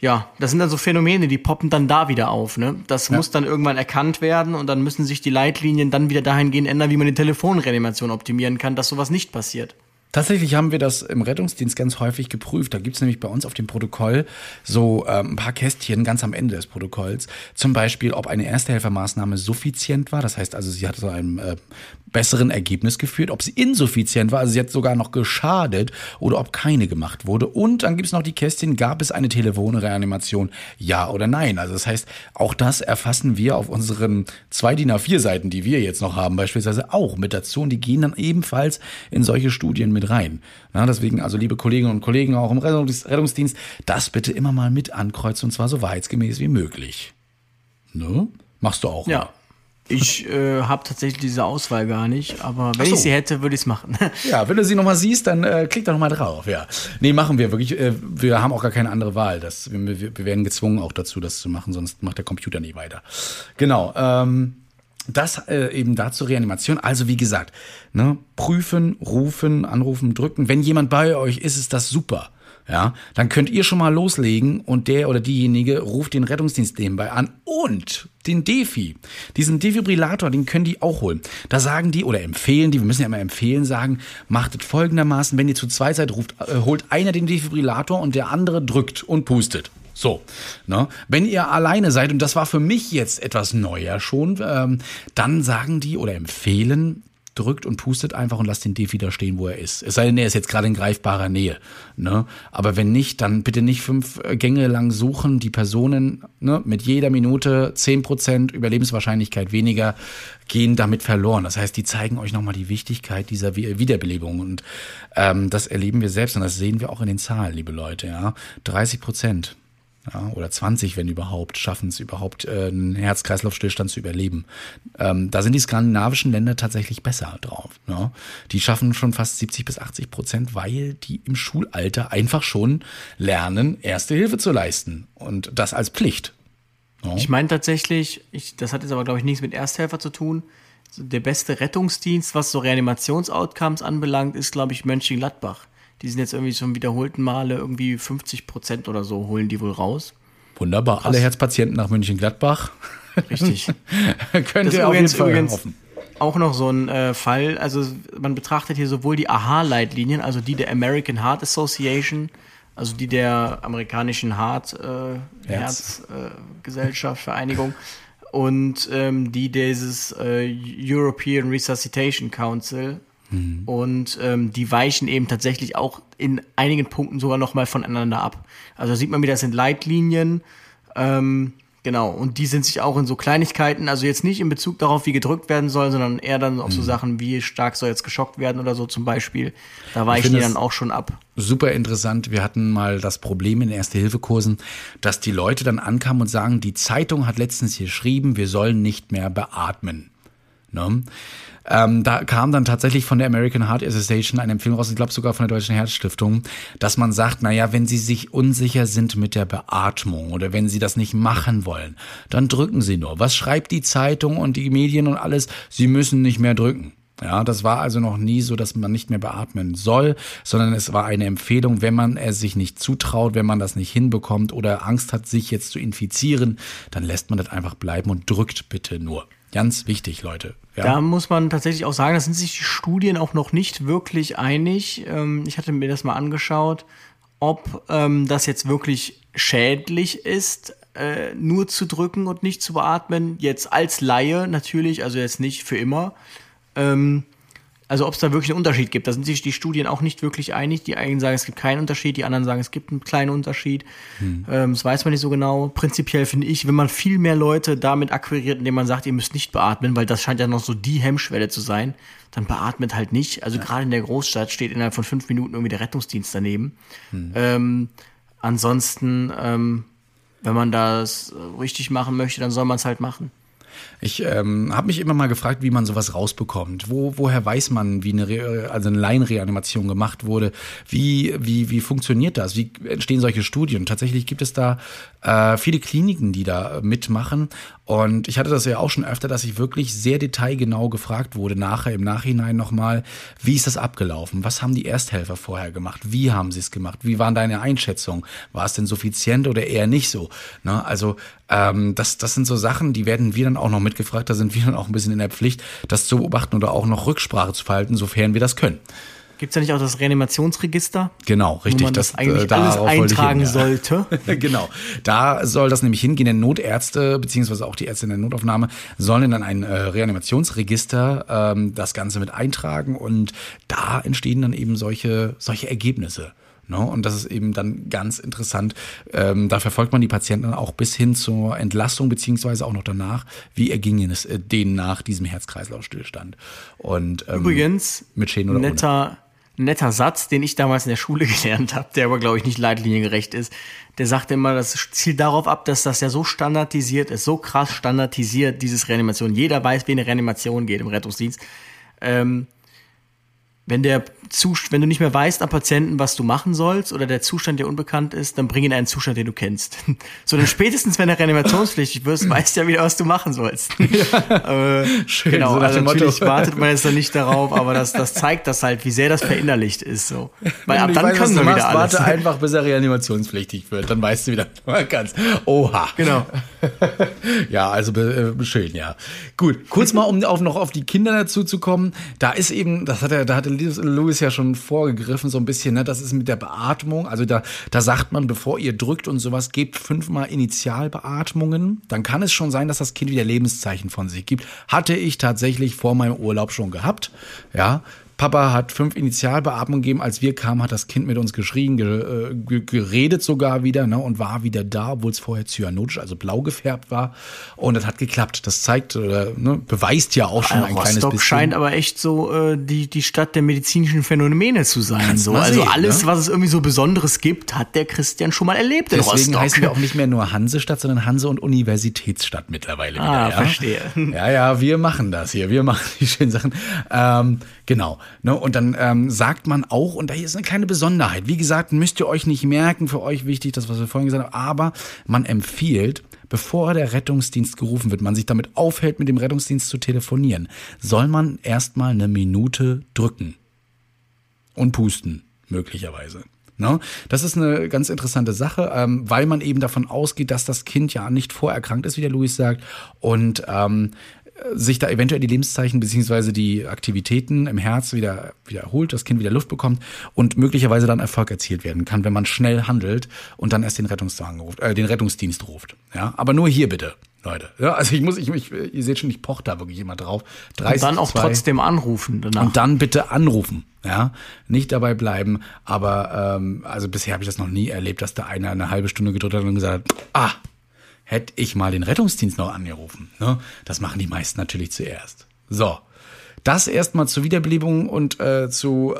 Ja, das sind dann so Phänomene, die poppen dann da wieder auf, ne? Das muss dann irgendwann erkannt werden, und dann müssen sich die Leitlinien dann wieder dahingehend ändern, wie man die Telefonreanimation optimieren kann, dass sowas nicht passiert. Tatsächlich haben wir das im Rettungsdienst ganz häufig geprüft. Da gibt's nämlich bei uns auf dem Protokoll so ein paar Kästchen ganz am Ende des Protokolls. Zum Beispiel, ob eine Erstehelfermaßnahme suffizient war. Das heißt also, sie hat zu einem besseren Ergebnis geführt. Ob sie insuffizient war, also sie hat sogar noch geschadet, oder ob keine gemacht wurde. Und dann gibt's noch die Kästchen, gab es eine Telefonreanimation, ja oder nein. Also das heißt, auch das erfassen wir auf unseren 2 DIN A4 Seiten, die wir jetzt noch haben, beispielsweise auch mit dazu. Und die gehen dann ebenfalls in solche Studien mit rein. Na, deswegen also, liebe Kolleginnen und Kollegen auch im Rettungsdienst, das bitte immer mal mit ankreuzen, und zwar so wahrheitsgemäß wie möglich. Ne? Machst du auch. Ja. Mal. Ich habe tatsächlich diese Auswahl gar nicht, aber wenn ich sie hätte, würde ich es machen. Ja, wenn du sie nochmal siehst, dann klick da nochmal drauf, ja. Nee, machen wir wirklich. Wir haben auch gar keine andere Wahl. Wir werden gezwungen auch dazu, das zu machen, sonst macht der Computer nicht weiter. Genau, das eben dazu Reanimation. Also wie gesagt, ne, prüfen, rufen, anrufen, drücken. Wenn jemand bei euch ist, ist das super. ja, dann könnt ihr schon mal loslegen und der oder diejenige ruft den Rettungsdienst nebenbei an und den Defi. Diesen Defibrillator, den können die auch holen. Da sagen die oder empfehlen die, wir müssen ja immer empfehlen, sagen, macht es folgendermaßen, wenn ihr zu zweit seid, holt einer den Defibrillator und der andere drückt und pustet. So, ne? Wenn ihr alleine seid, und das war für mich jetzt etwas neuer schon, dann sagen die oder empfehlen, drückt und pustet einfach und lasst den Defi da stehen, wo er ist. Es sei denn, er ist jetzt gerade in greifbarer Nähe. Ne? Aber wenn nicht, dann bitte nicht 5 Gänge lang suchen. Die Personen, ne, mit jeder Minute 10% Überlebenswahrscheinlichkeit weniger gehen damit verloren. Das heißt, die zeigen euch nochmal die Wichtigkeit dieser Wiederbelebung. Und das erleben wir selbst und das sehen wir auch in den Zahlen, liebe Leute. Ja? 30%. Ja, oder 20, wenn überhaupt, schaffen es überhaupt, einen Herz-Kreislauf-Stillstand zu überleben. Da sind die skandinavischen Länder tatsächlich besser drauf. Ne? Die schaffen schon fast 70-80%, weil die im Schulalter einfach schon lernen, Erste Hilfe zu leisten. Und das als Pflicht. Ne? Ich meine tatsächlich, das hat jetzt aber, glaube ich, nichts mit Ersthelfer zu tun. Der beste Rettungsdienst, was so Reanimations-Outcomes anbelangt, ist, glaube ich, Mönchengladbach. Die sind jetzt irgendwie zum wiederholten Male irgendwie 50% oder so, holen die wohl raus. Wunderbar. Krass. Alle Herzpatienten nach Mönchengladbach. Richtig. Könnt ihr auf jeden Fall hoffen. Auch noch so ein Fall, also man betrachtet hier sowohl die AHA-Leitlinien, also die der American Heart Association, also die der amerikanischen Herzgesellschaft, Vereinigung, und die dieses European Resuscitation Council. Und die weichen eben tatsächlich auch in einigen Punkten sogar nochmal voneinander ab. Also sieht man wieder, das sind Leitlinien, genau, und die sind sich auch in so Kleinigkeiten, also jetzt nicht in Bezug darauf, wie gedrückt werden soll, sondern eher dann auf so Sachen, wie stark soll jetzt geschockt werden oder so zum Beispiel, da weichen die dann auch schon ab. Super interessant, wir hatten mal das Problem in Erste-Hilfe-Kursen, dass die Leute dann ankamen und sagen, die Zeitung hat letztens hier geschrieben, wir sollen nicht mehr beatmen. Ne? Da kam dann tatsächlich von der American Heart Association eine Empfehlung raus, ich glaube sogar von der Deutschen Herzstiftung, dass man sagt, naja, wenn Sie sich unsicher sind mit der Beatmung oder wenn Sie das nicht machen wollen, dann drücken Sie nur. Was schreibt die Zeitung und die Medien und alles? Sie müssen nicht mehr drücken. Ja, das war also noch nie so, dass man nicht mehr beatmen soll, sondern es war eine Empfehlung, wenn man es sich nicht zutraut, wenn man das nicht hinbekommt oder Angst hat, sich jetzt zu infizieren, dann lässt man das einfach bleiben und drückt bitte nur. Ganz wichtig, Leute. Ja. Da muss man tatsächlich auch sagen, da sind sich die Studien auch noch nicht wirklich einig. Ich hatte mir das mal angeschaut, ob das jetzt wirklich schädlich ist, nur zu drücken und nicht zu beatmen. Jetzt als Laie natürlich, also jetzt nicht für immer. Also ob es da wirklich einen Unterschied gibt. Da sind sich die Studien auch nicht wirklich einig. Die einen sagen, es gibt keinen Unterschied, die anderen sagen, es gibt einen kleinen Unterschied. Das weiß man nicht so genau. Prinzipiell finde ich, wenn man viel mehr Leute damit akquiriert, indem man sagt, ihr müsst nicht beatmen, weil das scheint ja noch so die Hemmschwelle zu sein, dann beatmet halt nicht. Also gerade in der Großstadt steht innerhalb von 5 Minuten irgendwie der Rettungsdienst daneben. Ansonsten, wenn man das richtig machen möchte, dann soll man es halt machen. Ich habe mich immer mal gefragt, wie man sowas rausbekommt. Woher weiß man, wie eine Laienreanimation gemacht wurde? Wie funktioniert das? Wie entstehen solche Studien? Tatsächlich gibt es da viele Kliniken, die da mitmachen. Und ich hatte das ja auch schon öfter, dass ich wirklich sehr detailgenau gefragt wurde, nachher im Nachhinein nochmal, wie ist das abgelaufen? Was haben die Ersthelfer vorher gemacht? Wie haben sie es gemacht? Wie waren deine Einschätzungen? War es denn suffizient oder eher nicht so? Ne? Also das sind so Sachen, die werden wir dann auch noch mitgefragt, da sind wir dann auch ein bisschen in der Pflicht, das zu beobachten oder auch noch Rücksprache zu verhalten, sofern wir das können. Gibt es da nicht auch das Reanimationsregister? Genau, richtig. Wo man das eigentlich alles eintragen sollte. Genau, da soll das nämlich hingehen. Denn Notärzte, beziehungsweise auch die Ärzte in der Notaufnahme, sollen dann ein Reanimationsregister das Ganze mit eintragen. Und da entstehen dann eben solche Ergebnisse. No, und das ist eben dann ganz interessant. Da verfolgt man die Patienten auch bis hin zur Entlassung, beziehungsweise auch noch danach, wie erging es denen nach diesem Herz-Kreislauf-Stillstand. Und übrigens, mit Schäden oder netter Satz, den ich damals in der Schule gelernt habe, der aber, glaube ich, nicht leitliniengerecht ist. Der sagte immer, das zielt darauf ab, dass das ja so standardisiert ist, so krass standardisiert, dieses Reanimation. Jeder weiß, wie eine Reanimation geht im Rettungsdienst. Wenn du nicht mehr weißt am Patienten, was du machen sollst oder der Zustand dir unbekannt ist, dann bring ihn einen Zustand, den du kennst. So, dann spätestens, wenn er reanimationspflichtig wirst, weißt du ja wieder, was du machen sollst. Ja. Schön, genau, so also natürlich wartet man jetzt noch nicht darauf, aber das zeigt das halt, wie sehr das verinnerlicht ist. So. Weil ab dann können wir wieder alles. Warte einfach, bis er reanimationspflichtig wird, dann weißt du wieder, man kann's. Oha. Genau. Ja, also schön, ja. Gut, kurz mal, um noch auf die Kinder dazu zu kommen, da ist eben, da hatte Louis ja schon vorgegriffen, so ein bisschen, ne? Das ist mit der Beatmung, also da sagt man, bevor ihr drückt und sowas, gebt 5-mal Initialbeatmungen, dann kann es schon sein, dass das Kind wieder Lebenszeichen von sich gibt. Hatte ich tatsächlich vor meinem Urlaub schon gehabt, ja. Papa hat 5 Initialbeatmungen gegeben, als wir kamen, hat das Kind mit uns geschrien, geredet sogar wieder, ne, und war wieder da, obwohl es vorher cyanotisch, also blau gefärbt war. Und das hat geklappt. Das zeigt, beweist ja auch schon ein kleines bisschen. Rostock scheint aber echt so die Stadt der medizinischen Phänomene zu sein. So. Also sehen, alles, ne? Was es irgendwie so Besonderes gibt, hat der Christian schon mal erlebt in Rostock. Deswegen heißen wir auch nicht mehr nur Hansestadt, sondern Hanse- und Universitätsstadt mittlerweile wieder. Ah, ja? Verstehe. Ja, wir machen das hier. Wir machen die schönen Sachen. Genau. Ne, und dann sagt man auch, und da ist eine kleine Besonderheit, wie gesagt, müsst ihr euch nicht merken, für euch wichtig, das, was wir vorhin gesagt haben, aber man empfiehlt, bevor der Rettungsdienst gerufen wird, man sich damit aufhält, mit dem Rettungsdienst zu telefonieren, soll man erstmal 1 Minute drücken und pusten, möglicherweise. Ne? Das ist eine ganz interessante Sache, weil man eben davon ausgeht, dass das Kind ja nicht vorerkrankt ist, wie der Louis sagt, und sich da eventuell die Lebenszeichen bzw. die Aktivitäten im Herz wieder erholt, das Kind wieder Luft bekommt und möglicherweise dann Erfolg erzielt werden kann, wenn man schnell handelt und dann erst den Rettungsdienst ruft. Ja, aber nur hier bitte, Leute. Ja, also ihr seht schon, ich poche da wirklich immer drauf. 30, und dann auch trotzdem anrufen danach. Und dann bitte anrufen. Ja, nicht dabei bleiben. Aber also bisher habe ich das noch nie erlebt, dass da einer eine halbe Stunde gedrückt hat und gesagt hat, hätte ich mal den Rettungsdienst noch angerufen. Ne? Das machen die meisten natürlich zuerst. So, das erstmal zur Wiederbelebung und zu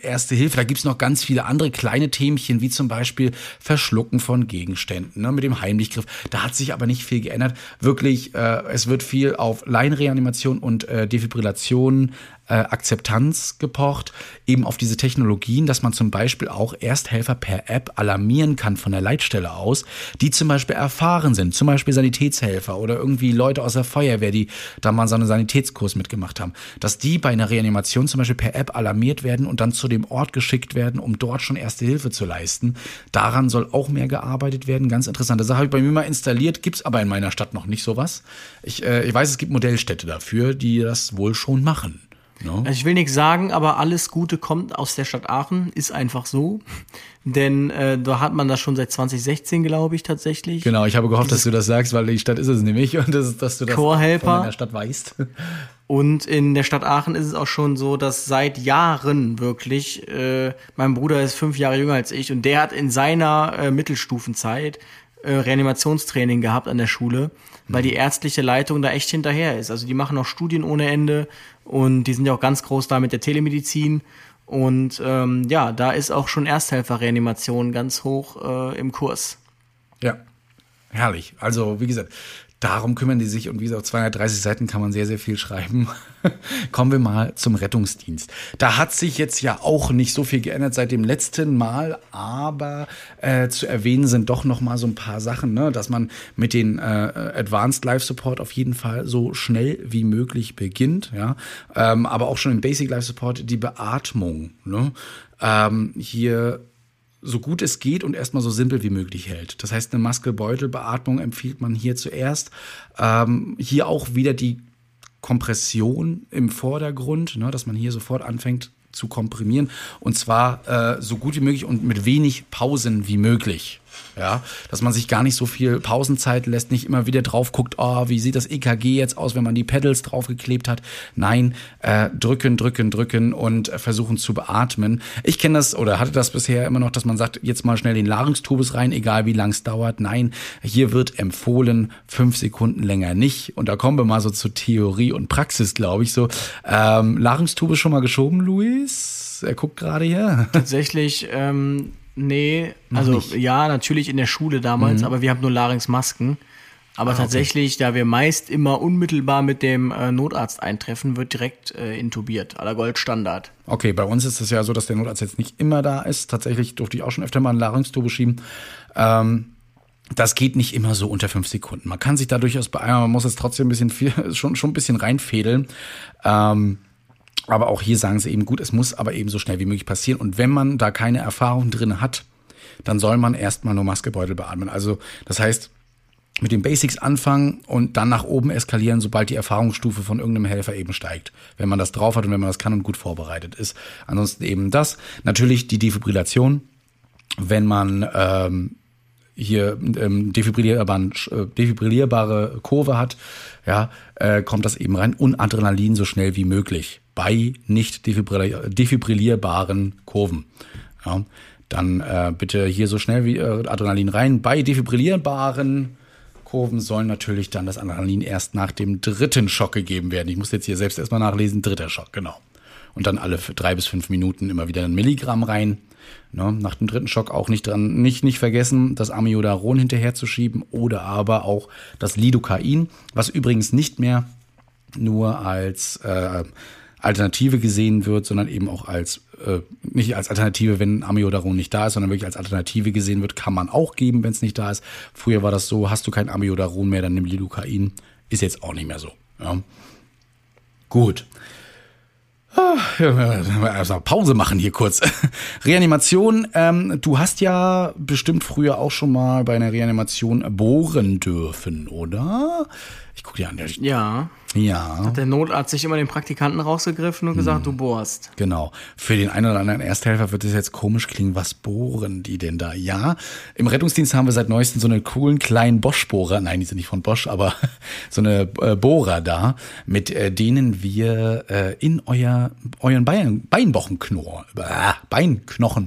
Erste Hilfe. Da gibt's noch ganz viele andere kleine Themchen, wie zum Beispiel Verschlucken von Gegenständen, ne? Mit dem Heimlichgriff. Da hat sich aber nicht viel geändert. Wirklich, es wird viel auf Laienreanimation und Defibrillation Akzeptanz gepocht, eben auf diese Technologien, dass man zum Beispiel auch Ersthelfer per App alarmieren kann von der Leitstelle aus, die zum Beispiel erfahren sind, zum Beispiel Sanitätshelfer oder irgendwie Leute aus der Feuerwehr, die da mal so einen Sanitätskurs mitgemacht haben, dass die bei einer Reanimation zum Beispiel per App alarmiert werden und dann zu dem Ort geschickt werden, um dort schon Erste Hilfe zu leisten. Daran soll auch mehr gearbeitet werden. Ganz interessante Sache, habe ich bei mir mal installiert, gibt's aber in meiner Stadt noch nicht sowas. Ich weiß, es gibt Modellstädte dafür, die das wohl schon machen. No. Also ich will nichts sagen, aber alles Gute kommt aus der Stadt Aachen, ist einfach so. Denn da hat man das schon seit 2016, glaube ich, tatsächlich. Genau, ich habe gehofft, dass du das sagst, weil die Stadt ist es nämlich und dass du das von der Stadt weißt. Und in der Stadt Aachen ist es auch schon so, dass seit Jahren wirklich, mein Bruder ist 5 Jahre jünger als ich und der hat in seiner Mittelstufenzeit Reanimationstraining gehabt an der Schule, weil die ärztliche Leitung da echt hinterher ist. Also die machen auch Studien ohne Ende und die sind ja auch ganz groß da mit der Telemedizin und da ist auch schon Ersthelfer-Reanimation ganz hoch im Kurs. Ja, herrlich. Also wie gesagt, darum kümmern die sich und wie gesagt, auf 230 Seiten kann man sehr, sehr viel schreiben. Kommen wir mal zum Rettungsdienst. Da hat sich jetzt ja auch nicht so viel geändert seit dem letzten Mal, aber zu erwähnen sind doch noch mal so ein paar Sachen, ne? Dass man mit den Advanced Life Support auf jeden Fall so schnell wie möglich beginnt, ja? Aber auch schon im Basic Life Support die Beatmung, ne? Hier so gut es geht und erstmal so simpel wie möglich hält. Das heißt, eine Maske-Beutel-Beatmung empfiehlt man hier zuerst. Hier auch wieder die Kompression im Vordergrund, ne, dass man hier sofort anfängt zu komprimieren. Und zwar so gut wie möglich und mit wenig Pausen wie möglich. Ja, dass man sich gar nicht so viel Pausenzeit lässt, nicht immer wieder drauf guckt, wie sieht das EKG jetzt aus, wenn man die Pedals draufgeklebt hat. Nein, drücken und versuchen zu beatmen. Ich kenne das oder hatte das bisher immer noch, dass man sagt, jetzt mal schnell den Larynxtubus rein, egal wie lang es dauert. Nein, hier wird empfohlen, 5 Sekunden länger nicht. Und da kommen wir mal so zu Theorie und Praxis, glaube ich. So. Larynxtubus schon mal geschoben, Luis? Er guckt gerade hier. Tatsächlich, nee, also ja, natürlich in der Schule damals, aber wir haben nur Larynxmasken. Aber tatsächlich, okay, da wir meist immer unmittelbar mit dem Notarzt eintreffen, wird direkt intubiert, à la Goldstandard. Okay, bei uns ist es ja so, dass der Notarzt jetzt nicht immer da ist. Tatsächlich durfte ich auch schon öfter mal einen Larynx-Turbo schieben. Das geht nicht immer so unter 5 Sekunden. Man kann sich da durchaus beeilen, man muss es trotzdem ein bisschen schon ein bisschen reinfädeln. Aber auch hier sagen sie eben, gut, es muss aber eben so schnell wie möglich passieren. Und wenn man da keine Erfahrung drin hat, dann soll man erstmal nur Maskebeutel beatmen. Also das heißt, mit den Basics anfangen und dann nach oben eskalieren, sobald die Erfahrungsstufe von irgendeinem Helfer eben steigt. Wenn man das drauf hat und wenn man das kann und gut vorbereitet ist. Ansonsten eben das. Natürlich die Defibrillation, wenn man defibrillierbare Kurve hat, ja, kommt das eben rein. Und Adrenalin so schnell wie möglich bei nicht defibrillierbaren Kurven. Ja, dann bitte hier so schnell wie Adrenalin rein. Bei defibrillierbaren Kurven soll natürlich dann das Adrenalin erst nach dem 3. Schock gegeben werden. Ich muss jetzt hier selbst erstmal nachlesen. 3. Schock, genau. Und dann alle 3 bis 5 Minuten immer wieder 1 Milligramm rein. Ne? Nach dem 3. Schock auch nicht vergessen, das Amiodaron hinterherzuschieben oder aber auch das Lidocain, was übrigens nicht mehr nur als Alternative gesehen wird, sondern eben auch als, nicht als Alternative, wenn Amiodaron nicht da ist, sondern wirklich als Alternative gesehen wird, kann man auch geben, wenn es nicht da ist. Früher war das so, hast du kein Amiodaron mehr, dann nimm Lidocain. Ist jetzt auch nicht mehr so. Ja. Gut. Also Pause machen hier kurz. Reanimation, du hast ja bestimmt früher auch schon mal bei einer Reanimation bohren dürfen, oder? Ich gucke dir an. Ja. Hat der Notarzt sich immer den Praktikanten rausgegriffen und gesagt, du bohrst. Genau. Für den einen oder anderen Ersthelfer wird es jetzt komisch klingen, was bohren die denn da? Ja, im Rettungsdienst haben wir seit neuestem so einen coolen kleinen Bosch-Bohrer. Nein, die sind nicht von Bosch, aber so eine Bohrer da, mit denen wir in euren Beinknochen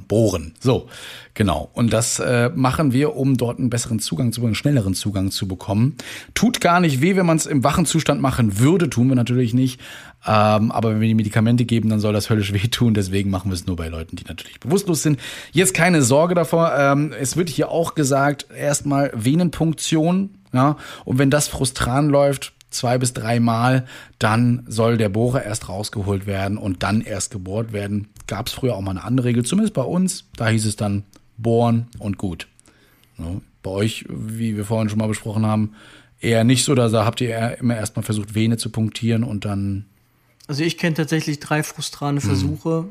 bohren. So, genau. Und das machen wir, um dort einen besseren Zugang zu bekommen, einen schnelleren Zugang zu bekommen. Tut gar nicht weh, wenn man es im wachen Zustand machen würde, tun wir natürlich nicht. Aber wenn wir die Medikamente geben, dann soll das höllisch wehtun. Deswegen machen wir es nur bei Leuten, die natürlich bewusstlos sind. Jetzt keine Sorge davor. Es wird hier auch gesagt, erstmal Venenpunktion. Ja? Und wenn das frustran läuft, 2 bis 3 Mal, dann soll der Bohrer erst rausgeholt werden und dann erst gebohrt werden. Gab es früher auch mal eine andere Regel, zumindest bei uns. Da hieß es dann bohren und gut. So, bei euch, wie wir vorhin schon mal besprochen haben, eher nicht so, da habt ihr immer erstmal versucht, Vene zu punktieren und dann... Also ich kenne tatsächlich 3 frustrane Versuche,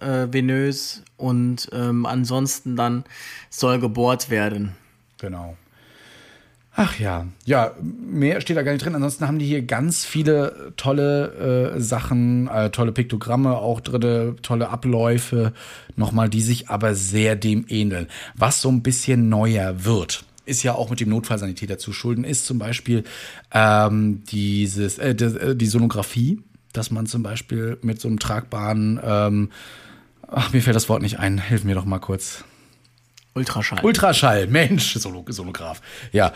venös, und ansonsten dann soll gebohrt werden. Genau. Ach ja, ja, mehr steht da gar nicht drin. Ansonsten haben die hier ganz viele tolle Sachen, tolle Piktogramme, auch dritte tolle Abläufe nochmal, die sich aber sehr dem ähneln. Was so ein bisschen neuer wird, ist ja auch mit dem Notfallsanitäter zu schulden, ist zum Beispiel die Sonographie, dass man zum Beispiel mit so einem tragbaren, mir fällt das Wort nicht ein, hilf mir doch mal kurz. Ultraschall, Mensch, Sonograf. Ja,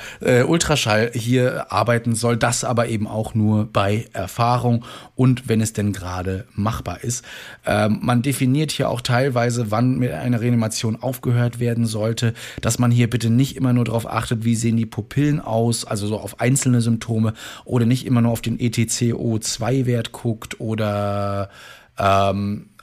Ultraschall hier arbeiten soll, das aber eben auch nur bei Erfahrung und wenn es denn gerade machbar ist. Man definiert hier auch teilweise, wann mit einer Reanimation aufgehört werden sollte, dass man hier bitte nicht immer nur darauf achtet, wie sehen die Pupillen aus, also so auf einzelne Symptome oder nicht immer nur auf den ETCO2-Wert guckt oder...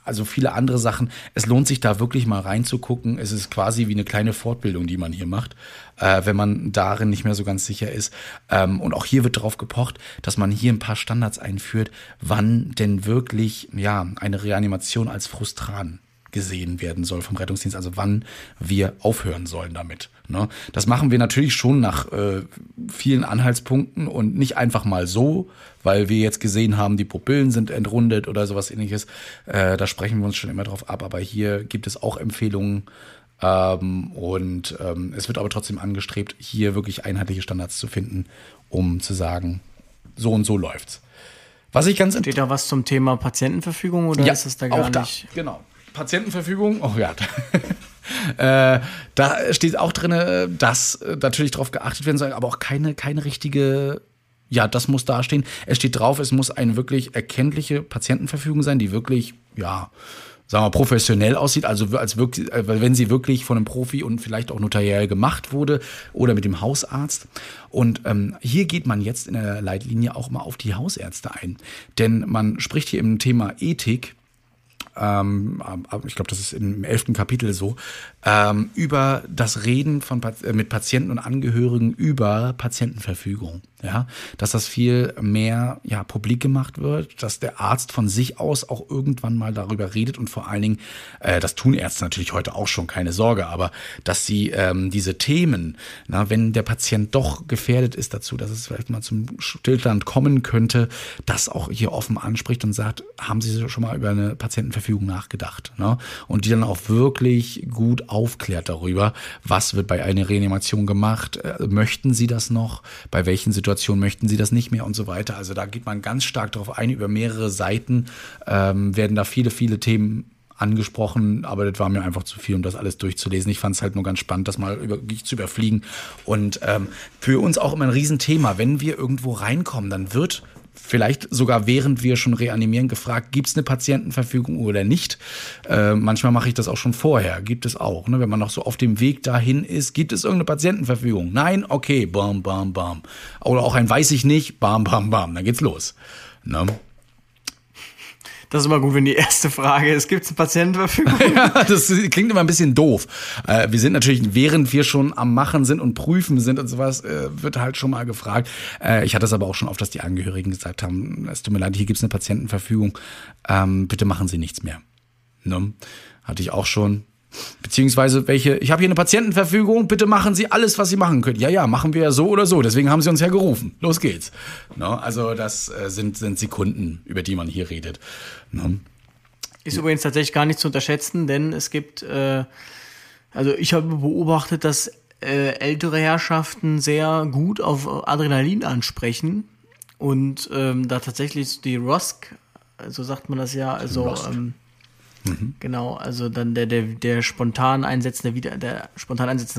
Also viele andere Sachen. Es lohnt sich da wirklich mal reinzugucken. Es ist quasi wie eine kleine Fortbildung, die man hier macht, wenn man darin nicht mehr so ganz sicher ist. Und auch hier wird darauf gepocht, dass man hier ein paar Standards einführt, wann denn wirklich ja eine Reanimation als frustran gesehen werden soll vom Rettungsdienst. Also wann wir aufhören sollen damit. Ne? Das machen wir natürlich schon nach vielen Anhaltspunkten und nicht einfach mal so, weil wir jetzt gesehen haben, die Pupillen sind entrundet oder sowas ähnliches. Da sprechen wir uns schon immer drauf ab. Aber hier gibt es auch Empfehlungen. Und es wird aber trotzdem angestrebt, hier wirklich einheitliche Standards zu finden, um zu sagen, so und so läuft's. Was ich ganz... Steht da was zum Thema Patientenverfügung oder ja, ist das da gar auch nicht? Da, genau. Patientenverfügung, oh ja, da steht auch drin, dass natürlich darauf geachtet werden soll, aber auch keine richtige, ja, das muss dastehen. Es steht drauf, es muss eine wirklich erkenntliche Patientenverfügung sein, die wirklich, ja, sagen wir, professionell aussieht, also als wirklich, wenn sie wirklich von einem Profi und vielleicht auch notariell gemacht wurde oder mit dem Hausarzt. Und hier geht man jetzt in der Leitlinie auch mal auf die Hausärzte ein. Denn man spricht hier im Thema Ethik, ich glaube, das ist im 11. Kapitel so, über das Reden von mit Patienten und Angehörigen über Patientenverfügung. Ja? Dass das viel mehr publik gemacht wird, dass der Arzt von sich aus auch irgendwann mal darüber redet und vor allen Dingen, das tun Ärzte natürlich heute auch schon, keine Sorge, aber dass sie diese Themen, wenn der Patient doch gefährdet ist dazu, dass es vielleicht mal zum Stillstand kommen könnte, das auch hier offen anspricht und sagt, haben Sie schon mal über eine Patientenverfügung nachgedacht, ne? Und die dann auch wirklich gut aufklärt darüber, was wird bei einer Reanimation gemacht, möchten Sie das noch, bei welchen Situationen möchten Sie das nicht mehr und so weiter. Also da geht man ganz stark drauf ein, über mehrere Seiten werden da viele, viele Themen angesprochen, aber das war mir einfach zu viel, um das alles durchzulesen. Ich fand es halt nur ganz spannend, das mal zu überfliegen. Und für uns auch immer ein Riesenthema, wenn wir irgendwo reinkommen, dann wird vielleicht sogar während wir schon reanimieren gefragt, gibt es eine Patientenverfügung oder nicht? Manchmal mache ich das auch schon vorher, gibt es auch. Ne? Wenn man noch so auf dem Weg dahin ist, gibt es irgendeine Patientenverfügung? Nein? Okay, bam, bam, bam. Oder auch ein weiß ich nicht, bam, bam, bam, dann geht's los. Ne? Das ist immer gut, wenn die erste Frage ist, gibt es eine Patientenverfügung? Ja, das klingt immer ein bisschen doof. Wir sind natürlich, während wir schon am Machen sind und Prüfen sind und sowas, wird halt schon mal gefragt. Ich hatte es aber auch schon oft, dass die Angehörigen gesagt haben, es tut mir leid, hier gibt es eine Patientenverfügung, bitte machen Sie nichts mehr. Ne? Hatte ich auch schon. Beziehungsweise ich habe hier eine Patientenverfügung, bitte machen Sie alles, was Sie machen können. Ja, machen wir ja so oder so, deswegen haben Sie uns ja gerufen. Los geht's. No, also das sind Sekunden, über die man hier redet. No. Ist übrigens tatsächlich gar nicht zu unterschätzen, denn es gibt, also ich habe beobachtet, dass ältere Herrschaften sehr gut auf Adrenalin ansprechen und da tatsächlich die ROSC, so sagt man das ja, also mhm. Genau, also dann der spontan einsetzende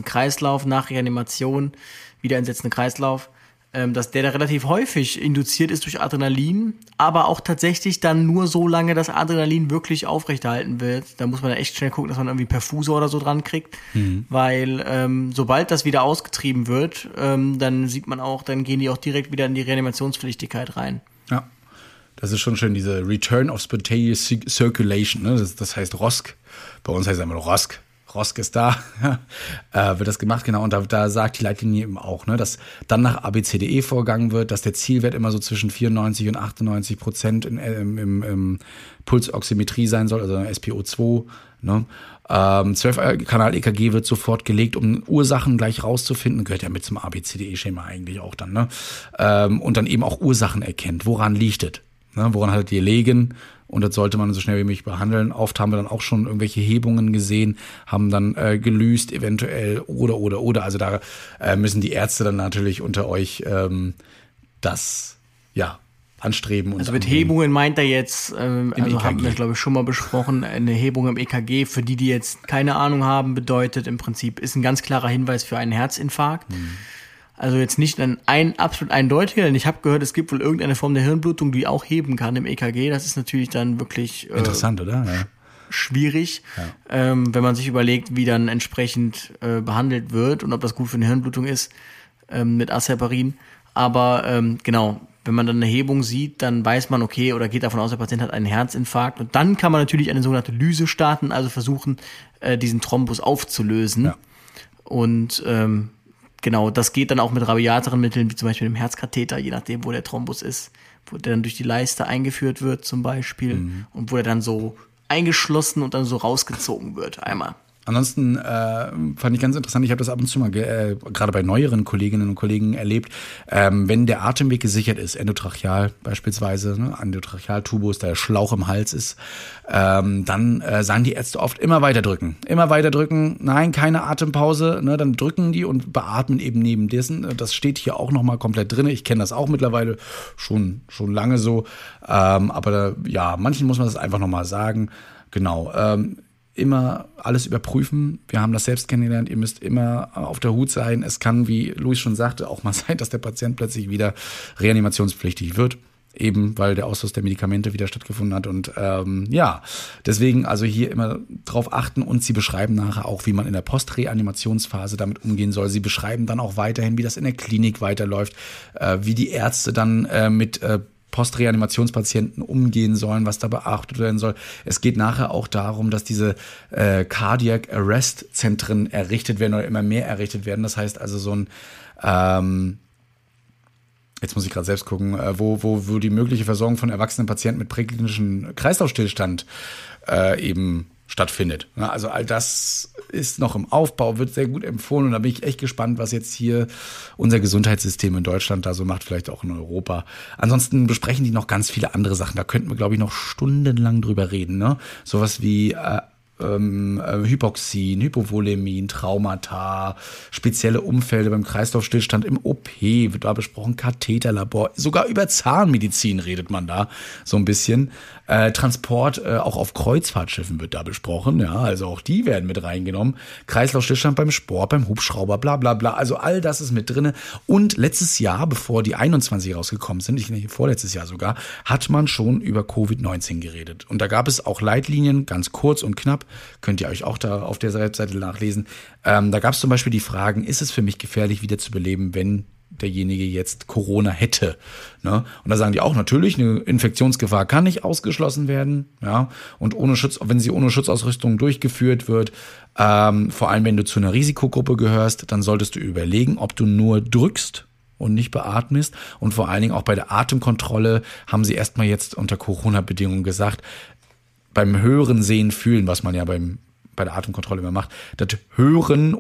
Kreislauf nach Reanimation, wieder einsetzende Kreislauf, dass der da relativ häufig induziert ist durch Adrenalin, aber auch tatsächlich dann nur so lange, dass Adrenalin wirklich aufrechterhalten wird. Da muss man da echt schnell gucken, dass man irgendwie Perfusor oder so dran kriegt, weil sobald das wieder ausgetrieben wird, dann sieht man auch, dann gehen die auch direkt wieder in die Reanimationspflichtigkeit rein. Ja. Das ist schon schön, diese Return of Spontaneous Circulation, ne? Das heißt ROSC. Bei uns heißt es einfach nur ROSC. ROSC ist da, wird das gemacht, genau. Und da sagt die Leitlinie eben auch, ne, dass dann nach ABCDE vorgegangen wird, dass der Zielwert immer so zwischen 94 und 98% im Pulsoximetrie sein soll, also SPO2. Ne? 12-Kanal-EKG wird sofort gelegt, um Ursachen gleich rauszufinden. Gehört ja mit zum ABCDE-Schema eigentlich auch dann. Ne? Und dann eben auch Ursachen erkennt. Woran liegt es? Ne, woran hat die liegen? Und das sollte man so schnell wie möglich behandeln. Oft haben wir dann auch schon irgendwelche Hebungen gesehen, haben dann gelöst eventuell oder. Also da müssen die Ärzte dann natürlich unter euch das anstreben. Und also mit Hebungen meint er jetzt, also haben wir, glaube ich, schon mal besprochen, eine Hebung im EKG, für die jetzt keine Ahnung haben, bedeutet im Prinzip, ist ein ganz klarer Hinweis für einen Herzinfarkt. Mhm. Also jetzt nicht ein absolut eindeutiger, denn ich habe gehört, es gibt wohl irgendeine Form der Hirnblutung, die auch heben kann im EKG. Das ist natürlich dann wirklich interessant, oder? Ja. Schwierig, wenn man sich überlegt, wie dann entsprechend behandelt wird und ob das gut für eine Hirnblutung ist mit Aserbarin. Aber genau, wenn man dann eine Hebung sieht, dann weiß man, okay, oder geht davon aus, der Patient hat einen Herzinfarkt. Und dann kann man natürlich eine sogenannte Lyse starten, also versuchen, diesen Thrombus aufzulösen. Ja. Und genau, das geht dann auch mit rabiateren Mitteln, wie zum Beispiel dem Herzkatheter, je nachdem, wo der Thrombus ist, wo der dann durch die Leiste eingeführt wird zum Beispiel und wo der dann so eingeschlossen und dann so rausgezogen wird einmal. Ansonsten fand ich ganz interessant, ich habe das ab und zu mal gerade bei neueren Kolleginnen und Kollegen erlebt, wenn der Atemweg gesichert ist, endotracheal beispielsweise, ne, Endotrachealtubus, der Schlauch im Hals ist, dann sagen die Ärzte oft, immer weiter drücken, nein, keine Atempause, ne, dann drücken die und beatmen eben neben dessen. Das steht hier auch nochmal komplett drin, ich kenne das auch mittlerweile schon lange so, aber manchen muss man das einfach nochmal sagen, genau, immer alles überprüfen. Wir haben das selbst kennengelernt. Ihr müsst immer auf der Hut sein. Es kann, wie Luis schon sagte, auch mal sein, dass der Patient plötzlich wieder reanimationspflichtig wird. eben weil der Ausfluss der Medikamente wieder stattgefunden hat. Und deswegen also hier immer drauf achten, und sie beschreiben nachher auch, wie man in der Postreanimationsphase damit umgehen soll. Sie beschreiben dann auch weiterhin, wie das in der Klinik weiterläuft, wie die Ärzte dann mit Postreanimationspatienten umgehen sollen, was da beachtet werden soll. Es geht nachher auch darum, dass diese Cardiac Arrest Zentren errichtet werden oder immer mehr errichtet werden. Das heißt also so ein jetzt muss ich gerade selbst gucken, wo die mögliche Versorgung von erwachsenen Patienten mit präklinischem Kreislaufstillstand eben stattfindet. Also all das ist noch im Aufbau, wird sehr gut empfohlen, und da bin ich echt gespannt, was jetzt hier unser Gesundheitssystem in Deutschland da so macht, vielleicht auch in Europa. Ansonsten besprechen die noch ganz viele andere Sachen, da könnten wir, glaube ich, noch stundenlang drüber reden, ne? Sowas wie Hypoxien, Hypovolemien, Traumata, spezielle Umfälle beim Kreislaufstillstand im OP wird da besprochen, Katheterlabor, sogar über Zahnmedizin redet man da so ein bisschen. Transport auch auf Kreuzfahrtschiffen wird da besprochen, ja, also auch die werden mit reingenommen. Kreislaufstillstand beim Sport, beim Hubschrauber, bla bla bla, also all das ist mit drin. Und letztes Jahr, bevor die 21 rausgekommen sind, vorletztes Jahr sogar, hat man schon über Covid-19 geredet. Und da gab es auch Leitlinien, ganz kurz und knapp, könnt ihr euch auch da auf der Webseite nachlesen. Da gab es zum Beispiel die Fragen, ist es für mich gefährlich, wieder zu beleben, wenn derjenige jetzt Corona hätte? Ne? Und da sagen die auch, natürlich, eine Infektionsgefahr kann nicht ausgeschlossen werden. Ja? Und wenn sie ohne Schutzausrüstung durchgeführt wird, vor allem wenn du zu einer Risikogruppe gehörst, dann solltest du überlegen, ob du nur drückst und nicht beatmest. Und vor allen Dingen auch bei der Atemkontrolle haben sie erstmal jetzt unter Corona-Bedingungen gesagt, beim Hören, Sehen, Fühlen, was man ja bei der Atemkontrolle immer macht, das Hören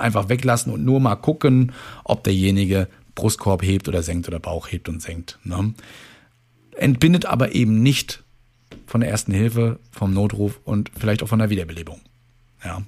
einfach weglassen und nur mal gucken, ob derjenige Brustkorb hebt oder senkt oder Bauch hebt und senkt. Ne? Entbindet aber eben nicht von der Ersten Hilfe, vom Notruf und vielleicht auch von der Wiederbelebung. Ja.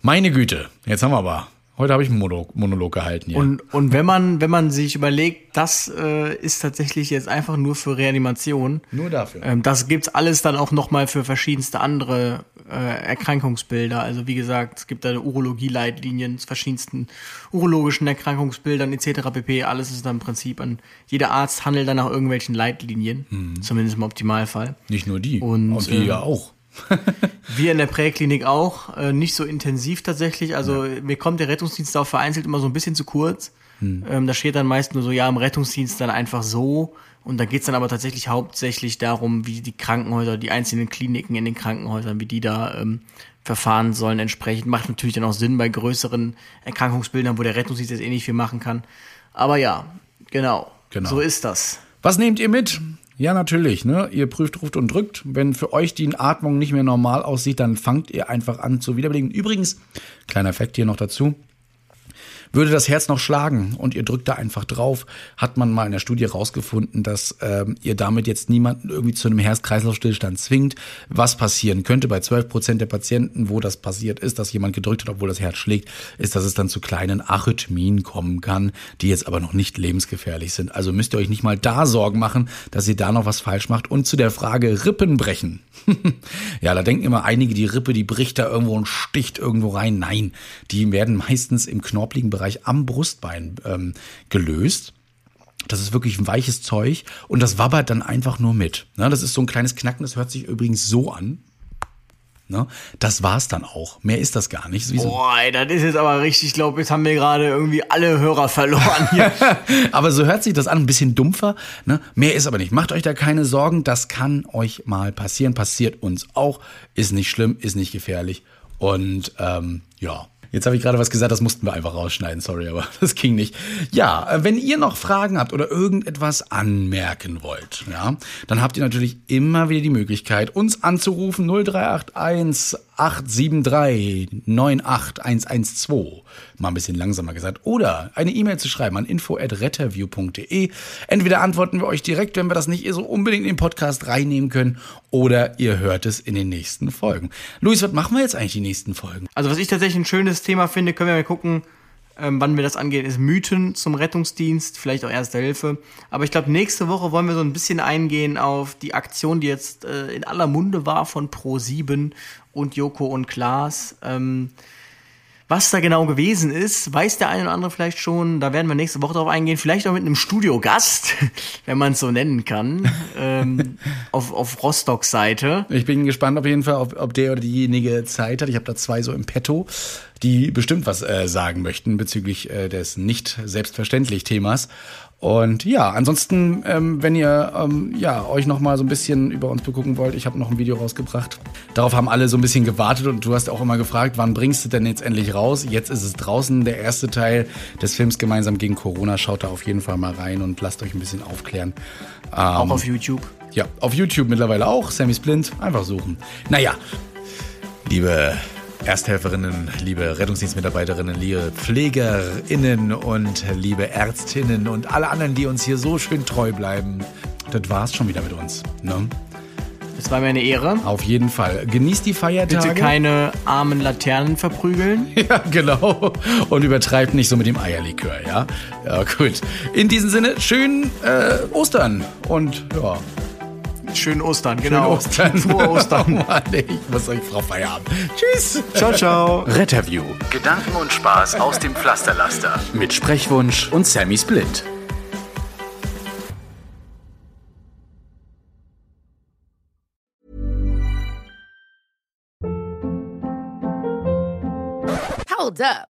Meine Güte, jetzt haben wir aber. Heute habe ich einen Monolog gehalten. Ja. Und wenn man sich überlegt, das ist tatsächlich jetzt einfach nur für Reanimation. Nur dafür. Das gibt's alles dann auch nochmal für verschiedenste andere Erkrankungsbilder. Also wie gesagt, es gibt da Urologie-Leitlinien zu verschiedensten urologischen Erkrankungsbildern etc. pp. Alles ist dann im Prinzip jeder Arzt handelt dann nach irgendwelchen Leitlinien, zumindest im Optimalfall. Nicht nur die, und die ja auch. Wir in der Präklinik auch, nicht so intensiv tatsächlich. Also mir kommt der Rettungsdienst auch vereinzelt immer so ein bisschen zu kurz. Da steht dann meist nur so, ja, im Rettungsdienst dann einfach so. Und da geht's dann aber tatsächlich hauptsächlich darum, wie die Krankenhäuser, die einzelnen Kliniken in den Krankenhäusern, wie die da verfahren sollen entsprechend. Macht natürlich dann auch Sinn bei größeren Erkrankungsbildern, wo der Rettungsdienst jetzt nicht viel machen kann. Aber ja, genau. So ist das. Was nehmt ihr mit? Ja, natürlich, ne? Ihr prüft, ruft und drückt. Wenn für euch die Atmung nicht mehr normal aussieht, dann fangt ihr einfach an zu wiederbeleben. Übrigens, kleiner Fakt hier noch dazu. Würde das Herz noch schlagen und ihr drückt da einfach drauf, hat man mal in der Studie rausgefunden, dass ihr damit jetzt niemanden irgendwie zu einem Herz-Kreislauf-Stillstand zwingt. Was passieren könnte bei 12% der Patienten, wo das passiert ist, dass jemand gedrückt hat, obwohl das Herz schlägt, ist, dass es dann zu kleinen Arrhythmien kommen kann, die jetzt aber noch nicht lebensgefährlich sind. Also müsst ihr euch nicht mal da Sorgen machen, dass ihr da noch was falsch macht. Und zu der Frage Rippen brechen. Ja, da denken immer einige, die Rippe, die bricht da irgendwo und sticht irgendwo rein. Nein, die werden meistens im knorpeligen Bereich am Brustbein gelöst. Das ist wirklich ein weiches Zeug und das wabbert dann einfach nur mit. Ne? Das ist so ein kleines Knacken, das hört sich übrigens so an. Ne? Das war's dann auch. Mehr ist das gar nicht. So. Boah, ey, das ist jetzt aber richtig, ich glaube, jetzt haben wir gerade irgendwie alle Hörer verloren hier. Aber so hört sich das an, ein bisschen dumpfer. Ne? Mehr ist aber nicht. Macht euch da keine Sorgen, das kann euch mal passieren. Passiert uns auch. Ist nicht schlimm, ist nicht gefährlich und ja. Jetzt habe ich gerade was gesagt, das mussten wir einfach rausschneiden, sorry, aber das ging nicht. Ja, wenn ihr noch Fragen habt oder irgendetwas anmerken wollt, ja, dann habt ihr natürlich immer wieder die Möglichkeit, uns anzurufen 0381 873 98112. Mal ein bisschen langsamer gesagt. Oder eine E-Mail zu schreiben an info@retterview.de. Entweder antworten wir euch direkt, wenn wir das nicht so unbedingt in den Podcast reinnehmen können, oder ihr hört es in den nächsten Folgen. Luis, was machen wir jetzt eigentlich die nächsten Folgen? Also was ich tatsächlich ein schönes Thema finde, können wir mal gucken, wann wir das angehen, ist Mythen zum Rettungsdienst, vielleicht auch Erste Hilfe. Aber ich glaube, nächste Woche wollen wir so ein bisschen eingehen auf die Aktion, die jetzt in aller Munde war von Pro7 und Joko und Klaas. Was da genau gewesen ist, weiß der eine oder andere vielleicht schon. Da werden wir nächste Woche drauf eingehen. Vielleicht auch mit einem Studiogast, wenn man es so nennen kann, auf Rostocks Seite. Ich bin gespannt auf jeden Fall, ob der oder diejenige Zeit hat. Ich habe da zwei so im Petto, die bestimmt was sagen möchten bezüglich des nicht selbstverständlich Themas. Und ja, ansonsten, wenn ihr euch nochmal so ein bisschen über uns begucken wollt, ich habe noch ein Video rausgebracht. Darauf haben alle so ein bisschen gewartet und du hast auch immer gefragt, wann bringst du denn jetzt endlich raus? Jetzt ist es draußen, der erste Teil des Films Gemeinsam gegen Corona. Schaut da auf jeden Fall mal rein und lasst euch ein bisschen aufklären. Auch auf YouTube? Ja, auf YouTube mittlerweile auch. Sammy Split, einfach suchen. Naja, liebe Ersthelferinnen, liebe Rettungsdienstmitarbeiterinnen, liebe PflegerInnen und liebe Ärztinnen und alle anderen, die uns hier so schön treu bleiben. Das war's schon wieder mit uns, ne? Es war mir eine Ehre. Auf jeden Fall. Genießt die Feiertage. Bitte keine armen Laternen verprügeln. Ja, genau. Und übertreibt nicht so mit dem Eierlikör, ja? Ja, gut. In diesem Sinne, schönen Ostern und ja... Schönen Ostern, genau. Schönen Ostern. Frohe Ostern. Oh Mann, ich muss euch drauf feiern. Tschüss. Ciao, ciao. Retterview. Gedanken und Spaß aus dem Pflasterlaster. Mit Sprechwunsch und Sammy Split. Hold up.